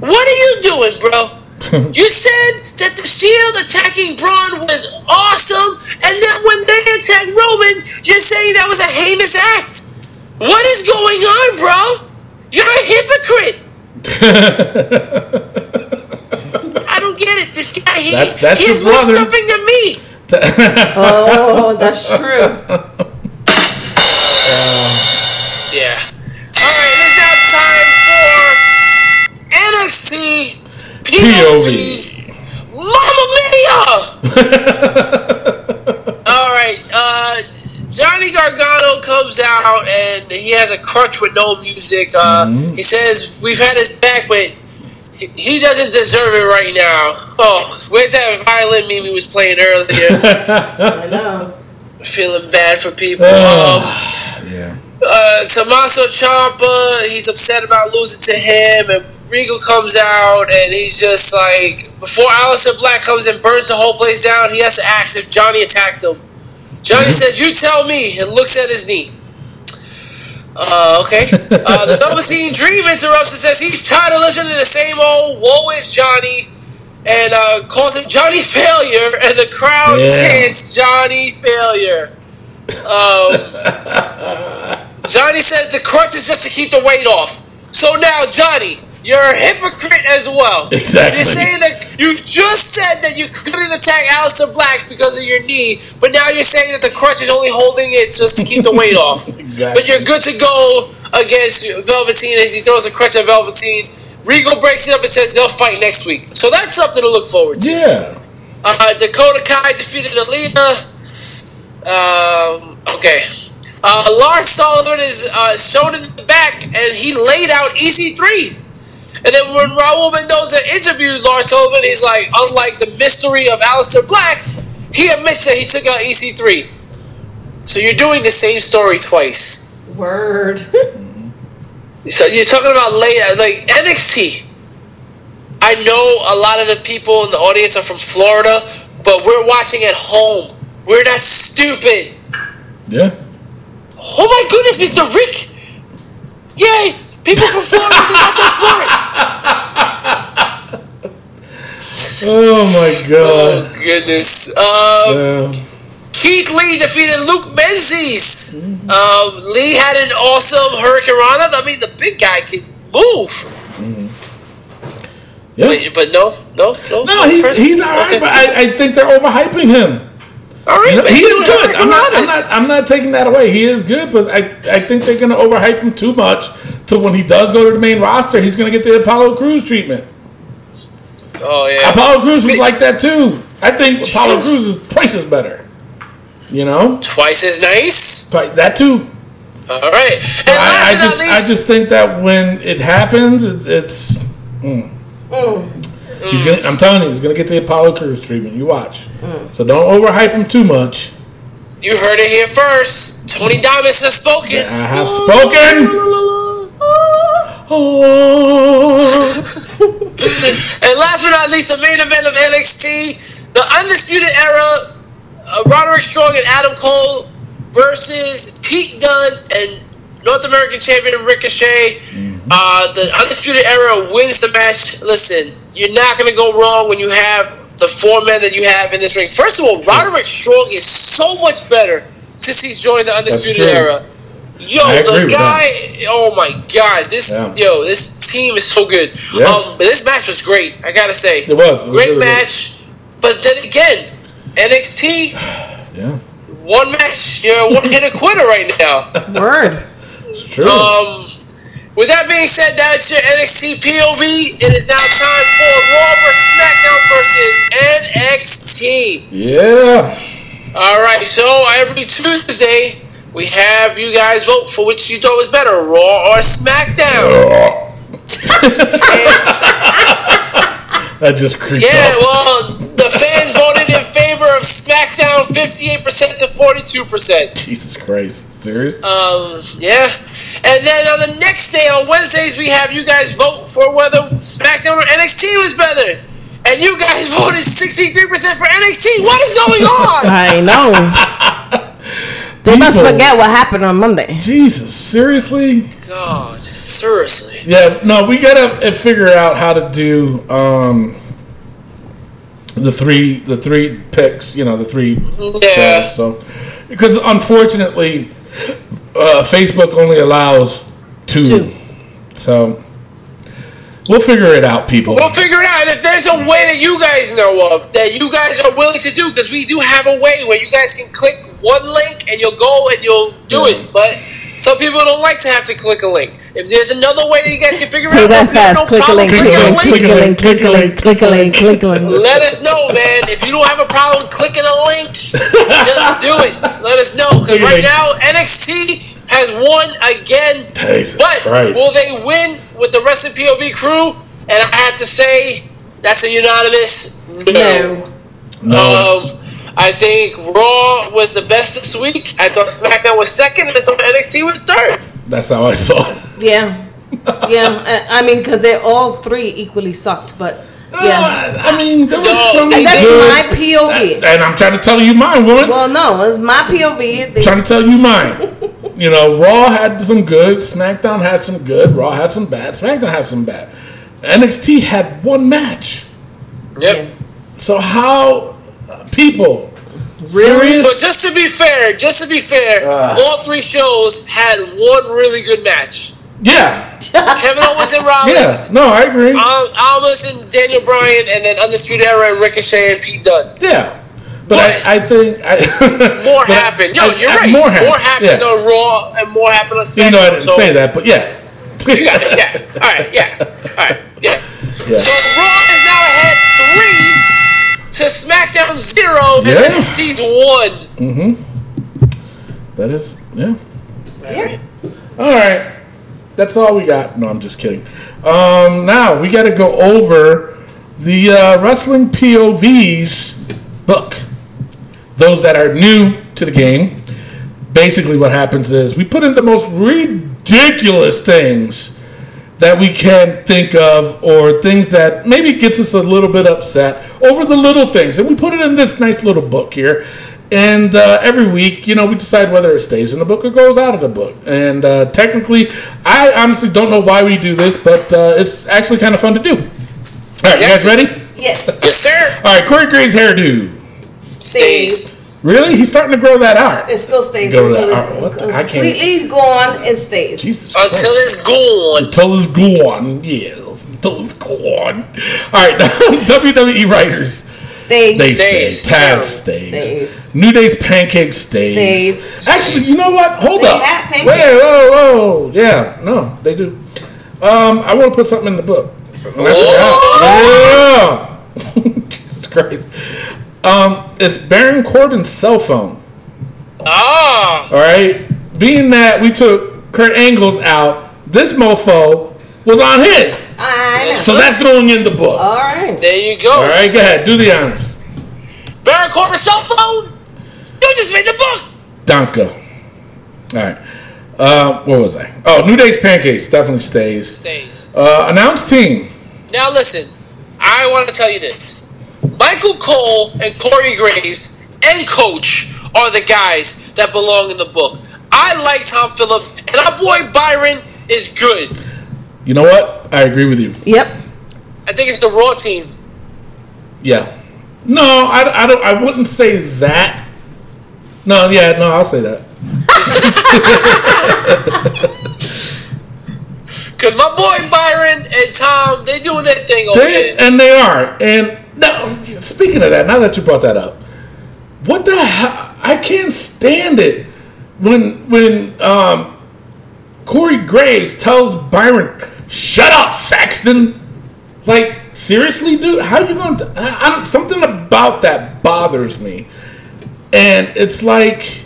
what are you doing, bro? You said that the Shield attacking Braun was awesome, and that when they attacked Roman, you're saying that was a heinous act. What is going on, bro? You're a hypocrite. I don't get it. This guy, he's more stuffing than me. Oh, that's true. Yeah. All right, it's now time for NXT POV. Mamma mia! Alright, Johnny Gargano comes out and he has a crutch with no music. He says, we've had his back, but he doesn't deserve it right now. Oh, where's that violin Mimi was playing earlier? I know. Feeling bad for people. Yeah. Tommaso Ciampa, he's upset about losing to him, and Regal comes out and he's just like, before Aleister Black comes and burns the whole place down, he has to ask if Johnny attacked him. Johnny says, you tell me, and looks at his knee. Okay. The Velveteen Dream interrupts and says he's tired of listening to the same old woe is Johnny, and calls him Johnny Failure, and the crowd chants Johnny Failure. Johnny says the crutch is just to keep the weight off. So now, Johnny, you're a hypocrite as well. Exactly. You're saying that you just said that you couldn't attack Aleister Black because of your knee, but now you're saying that the crutch is only holding it just to keep the weight off. Exactly. But you're good to go against Velveteen as he throws a crutch at Velveteen. Regal breaks it up and says they'll fight next week. So that's something to look forward to. Yeah. Dakota Kai defeated Alina. Okay. Lars Sullivan is shown in the back, and he laid out EC3. And then when Raul Mendoza interviewed Lars Sullivan, he's like, unlike the mystery of Aleister Black, he admits that he took out EC3. So you're doing the same story twice. Word. So you're talking about layout, like NXT. I know a lot of the people in the audience are from Florida, but we're watching at home. We're not stupid. Yeah. Oh my goodness, Mr. Rick. Yay. People from Florida do not know smart. Oh my god. Oh goodness. Keith Lee defeated Luke Menzies. Lee had an awesome Hurricanrana. I mean, the big guy can move. Yeah. No, he's alright, okay. But I think they're overhyping him. All right, no, but he is good. I'm not taking that away. He is good, but I think they're going to overhype him too much. So when he does go to the main roster, he's going to get the Apollo Crews treatment. Oh, yeah. Apollo Crews was like that, too. I think Apollo Crews is twice as better. You know? Twice as nice? That, too. All right. So I just think that when it happens, it's... I'm telling you, he's going to get the Apollo Crews treatment. You watch. So don't overhype him too much. You heard it here first. Tony Dimas has spoken. Yeah, I have spoken. And last but not least, the main event of NXT, the Undisputed Era, Roderick Strong and Adam Cole versus Pete Dunne and North American Champion Ricochet. The Undisputed Era wins the match. Listen, you're not going to go wrong when you have the four men that you have in this ring. First of all, Roderick Strong is so much better since he's joined the Undisputed Era. Yo, the guy, oh my god, this team is so good. Yeah. But this match was great, I got to say. It was great really match. Good. But then again, NXT, one match, you're one hit a quitter right now. Word. It's true. With that being said, that's your NXT POV. It is now time for Raw vs. SmackDown versus NXT. Yeah. All right. So every Tuesday, we have you guys vote for which you thought was better, Raw or SmackDown. That just creeped up. Yeah. Well. The fans voted in favor of SmackDown 58% to 42%. Jesus Christ. Serious? Yeah. And then on the next day, on Wednesdays, we have you guys vote for whether SmackDown or NXT was better. And you guys voted 63% for NXT. What is going on? I know. They people must forget what happened on Monday. Jesus, seriously? God, seriously. Yeah, no, we gotta figure out how to do the three picks. You know, the three. Yeah. Shows, so, because unfortunately, Facebook only allows two. So. We'll figure it out, people. We'll figure it out. If there's a way that you guys know of, that you guys are willing to do, because we do have a way where you guys can click one link and you'll go and you'll do it. But some people don't like to have to click a link. If there's another way that you guys can figure it out, that's fast. Click a link, click a link, click a link, click a link, click a link, click a link. Let us know, man. If you don't have a problem clicking a link, just do it. Let us know, because right now NXT has won again. Jesus but Christ. Will they win with the Wrestling POV crew? And I have to say, that's a unanimous no. I think Raw was the best this week. I thought SmackDown was second, and I thought NXT was third. That's how I saw it. Yeah. Yeah. I mean, because they're all three equally sucked, but yeah. I mean, there was so many. That's my POV. And I'm trying to tell you mine, woman. Well, no, it's my POV. I'm trying to tell you mine. You know, Raw had some good. SmackDown had some good. Raw had some bad. SmackDown had some bad. NXT had one match. Yep. So how, people? Really? But just to be fair, all three shows had one really good match. Yeah. Kevin Owens and Rollins. Yeah. No, I agree. Almas and Daniel Bryan, and then Undisputed Era and Ricochet and Pete Dunne. Yeah. But I think more happened. Yo, you're right. More happened on Raw and more happened on SmackDown. You know, I didn't say that, but yeah. You got it. Yeah. All right. Yeah. All right. Yeah. So Raw is now ahead 3 to SmackDown 0 and NXT's 1. Mm-hmm. That is yeah. All right. That's all we got. No, I'm just kidding. Now we got to go over the Wrestling POV's book. Those that are new to the game, basically what happens is we put in the most ridiculous things that we can think of, or things that maybe gets us a little bit upset over the little things. And we put it in this nice little book here. And every week, you know, we decide whether it stays in the book or goes out of the book. And technically, I honestly don't know why we do this, but it's actually kind of fun to do. All right, you guys ready? Yes. Yes, sir. All right, Corey Gray's hairdo. Stays. Really? He's starting to grow that out. It still stays until it's completely gone and stays. Jesus Christ. Until it's gone. Yeah. Until it's gone. All right. WWE writers. Stays. They stay. Taz stays. New Day's pancakes stays. Actually, you know what? Hold up. They have pancakes. Wait, whoa. Yeah. No, they do. I want to put something in the book. Oh. Yeah. Jesus Christ. It's Baron Corbin's cell phone. Ah! All right. Being that we took Kurt Angle's out, this mofo was on his. I know. So that's going in the book. All right. There you go. All right, go ahead. Do the honors. Baron Corbin's cell phone? You just made the book. Donka. All right. Where was I? Oh, New Day's pancakes definitely stays. Stays. Announced team. Now listen, I want to tell you this. Michael Cole and Corey Graves and Coach are the guys that belong in the book. I like Tom Phillips, and our boy Byron is good. You know what? I agree with you. Yep. I think it's the Raw team. Yeah. No, I don't. I wouldn't say that. No, yeah, no, I'll say that. Because my boy Byron and Tom, they doing that thing over there. And they are. And... Now, speaking of that, now that you brought that up, what the hell? I can't stand it when Corey Graves tells Byron, "Shut up, Saxton." Like, seriously, dude, how you going to? Something about that bothers me, and it's like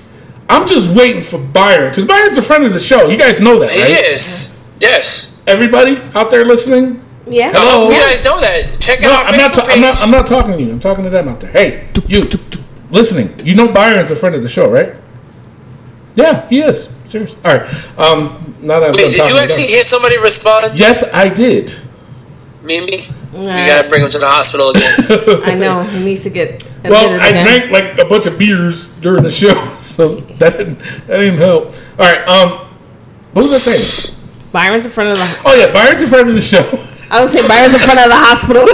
I'm just waiting for Byron, because Byron's a friend of the show. You guys know that, right? He is. Yes. Everybody out there listening. Yeah. Hello. We already know that. Check out our Facebook page. I'm not talking to you. I'm talking to them out there. Hey, you listening? You know Byron's a friend of the show, right? Yeah, he is. Seriously. All right. Now that wait, did you actually hear somebody respond? Yes, I did. Mimi, you gotta bring him to the hospital again. I know he needs to get. Well, I drank like a bunch of beers during the show, so that didn't help. All right. What was I saying? Byron's in front of the. Oh yeah, Byron's in front of the show. I would say Byron's in front of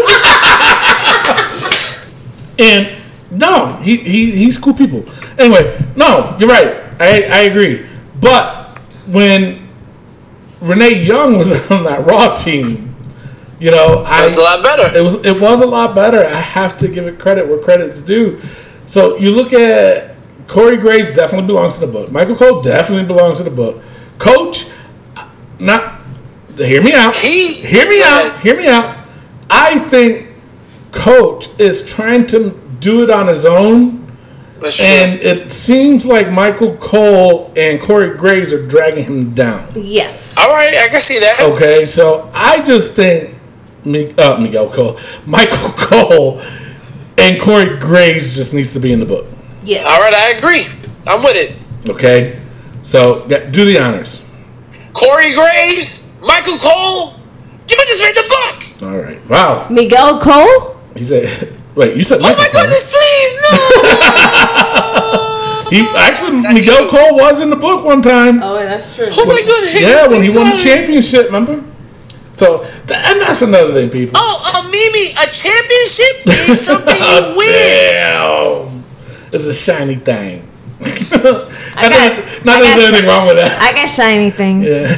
the hospital. And no, he's cool people. Anyway, no, you're right. I agree. But when Renee Young was on that Raw team, you know, it was a lot better. It was a lot better. I have to give it credit where credit's due. So you look at Corey Graves, definitely belongs to the book. Michael Cole definitely belongs to the book. Coach. Not hear me out. Hear me out. I think Coach is trying to do it on his own. And it seems like Michael Cole and Corey Graves are dragging him down. Yes. All right, I can see that. Okay, so I just think Michael Cole and Corey Graves just needs to be in the book. Yes. All right, I agree. I'm with it. Okay, so do the honors. Corey Graves, Michael Cole, you just read the book. All right, wow. Miguel Cole? He said, wait, you said Michael Cole. Oh my goodness, please, no. Miguel Cole was in the book one time. Oh, that's true. Oh my goodness. Yeah, when he won the championship, remember? So, and that's another thing, people. Oh, Mimi, a championship is something you win. Damn. It's a shiny thing. There's anything wrong with that. I got shiny things. Yeah.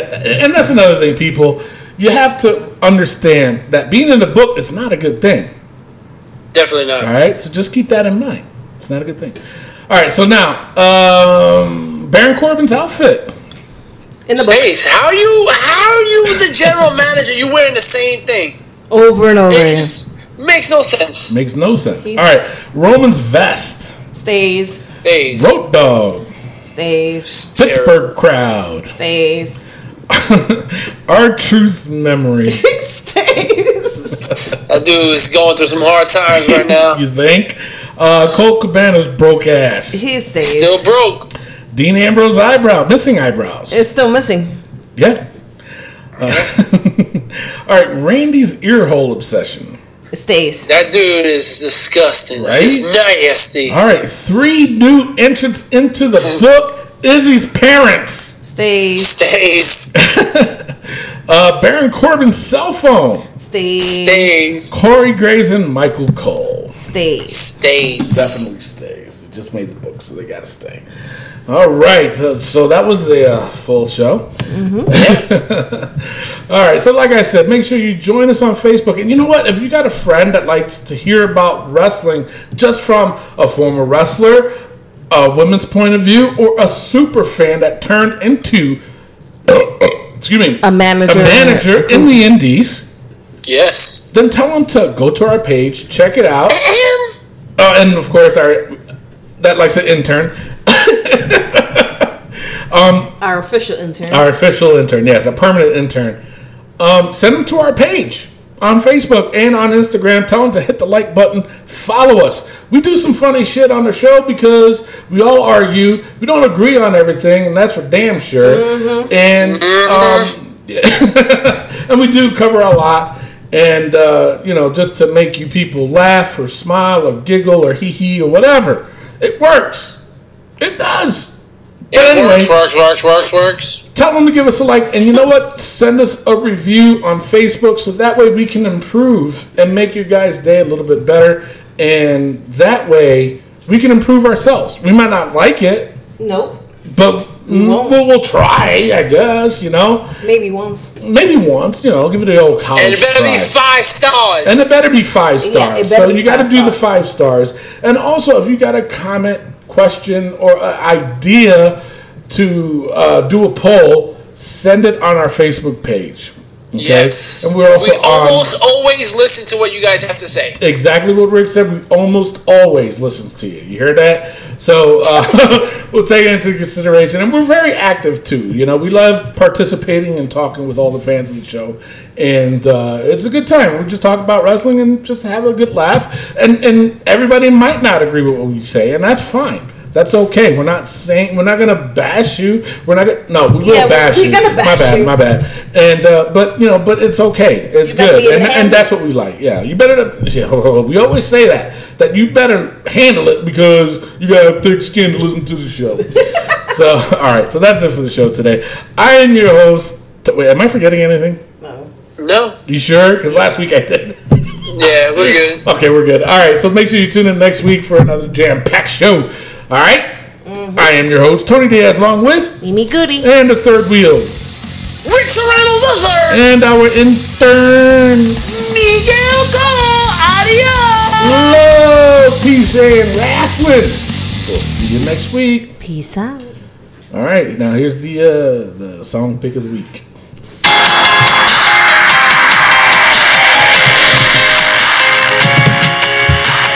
And that's another thing, people. You have to understand that being in the book is not a good thing. Definitely not. All right, so just keep that in mind. It's not a good thing. All right, so now Baron Corbin's outfit. It's in the book. Hey, how you the general manager? You wearing the same thing over and over again. Makes no sense. Makes no sense. All right. Roman's vest. Stays. Road Dog. Stays. Pittsburgh crowd. Stays. R-Truth's memory. Stays. That dude's going through some hard times right now. You think? Colt Cabana's broke ass. He stays. Still broke. Dean Ambrose's eyebrow. Missing eyebrows. It's still missing. Yeah. All right. Randy's ear hole obsession. Stays. That dude is disgusting. Right? He's nasty. All right. 3 new entrants into the book. Izzy's parents. Stays. Baron Corbin's cell phone. Stays. Corey Graves and Michael Cole. Stays. Definitely stays. It just made the book, so they gotta stay. All right, so that was the full show. Mm-hmm. All right, so like I said, make sure you join us on Facebook. And you know what? If you got a friend that likes to hear about wrestling just from a former wrestler, a women's point of view, or a super fan that turned into, a manager in the indies, yes, then tell them to go to our page, check it out, and of course, that likes an intern. Our official intern, yes, a permanent intern. Send them to our page on Facebook and on Instagram. Tell them to hit the like button. Follow us. We do some funny shit on the show because we all argue. We don't agree on everything, and that's for damn sure. Mm-hmm. And and we do cover a lot. And just to make you people laugh or smile or giggle or hee hee or whatever, it works. It does. But anyway, works. Tell them to give us a like. And you know what? Send us a review on Facebook so that way we can improve and make your guys' day a little bit better. And that way we can improve ourselves. We might not like it. Nope. But we'll try, I guess, Maybe once, give it an old college try. And it better be 5 stars. So you got to do the 5 stars. And also, if you got a comment, question, or idea to do a poll, send it on our Facebook page. Okay? Yes. And we almost always listen to what you guys have to say. Exactly what Rick said. We almost always listen to you. You hear that? So We'll take it into consideration. And we're very active, too. You know, we love participating and talking with all the fans of the show. And it's a good time. We just talk about wrestling and just have a good laugh. And everybody might not agree with what we say, and that's fine. That's okay. We're not saying we're not gonna bash you. We're not gonna we will bash you. My bad. And but you know, but it's okay. It's good, and that's what we like. Yeah, you better. Yeah, we always say that you better handle it because you gotta have thick skin to listen to the show. So all right, so that's it for the show today. I am your host. Wait, am I forgetting anything? No. You sure? Because last week I did. Yeah, we're good. Okay, we're good. All right, so make sure you tune in next week for another jam-packed show. All right? Mm-hmm. I am your host, Tony Diaz, along with... Mimi Goody. And the third wheel. Rick Serrano the third. And our intern... Miguel Cole. Adios. Love, peace, and wrestling. We'll see you next week. Peace out. All right. Now, here's the song pick of the week.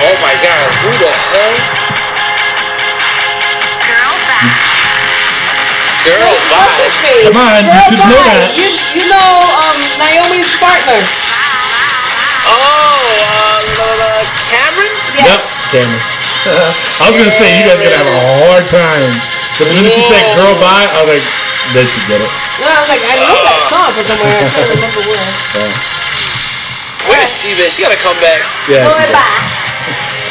Oh, my God. Who the hell... Girl, bye. Come on, you should know that. You know Naomi's partner. Oh, Cameron? Yes. Yep, Cameron. I was going to say, you guys are going to have a hard time. But the minute you said girl, bye, I was like, let you get it. No, I was like, I know that song from somewhere. I can't remember where. Where is she been? She got to come back. Yeah. Girl, bye.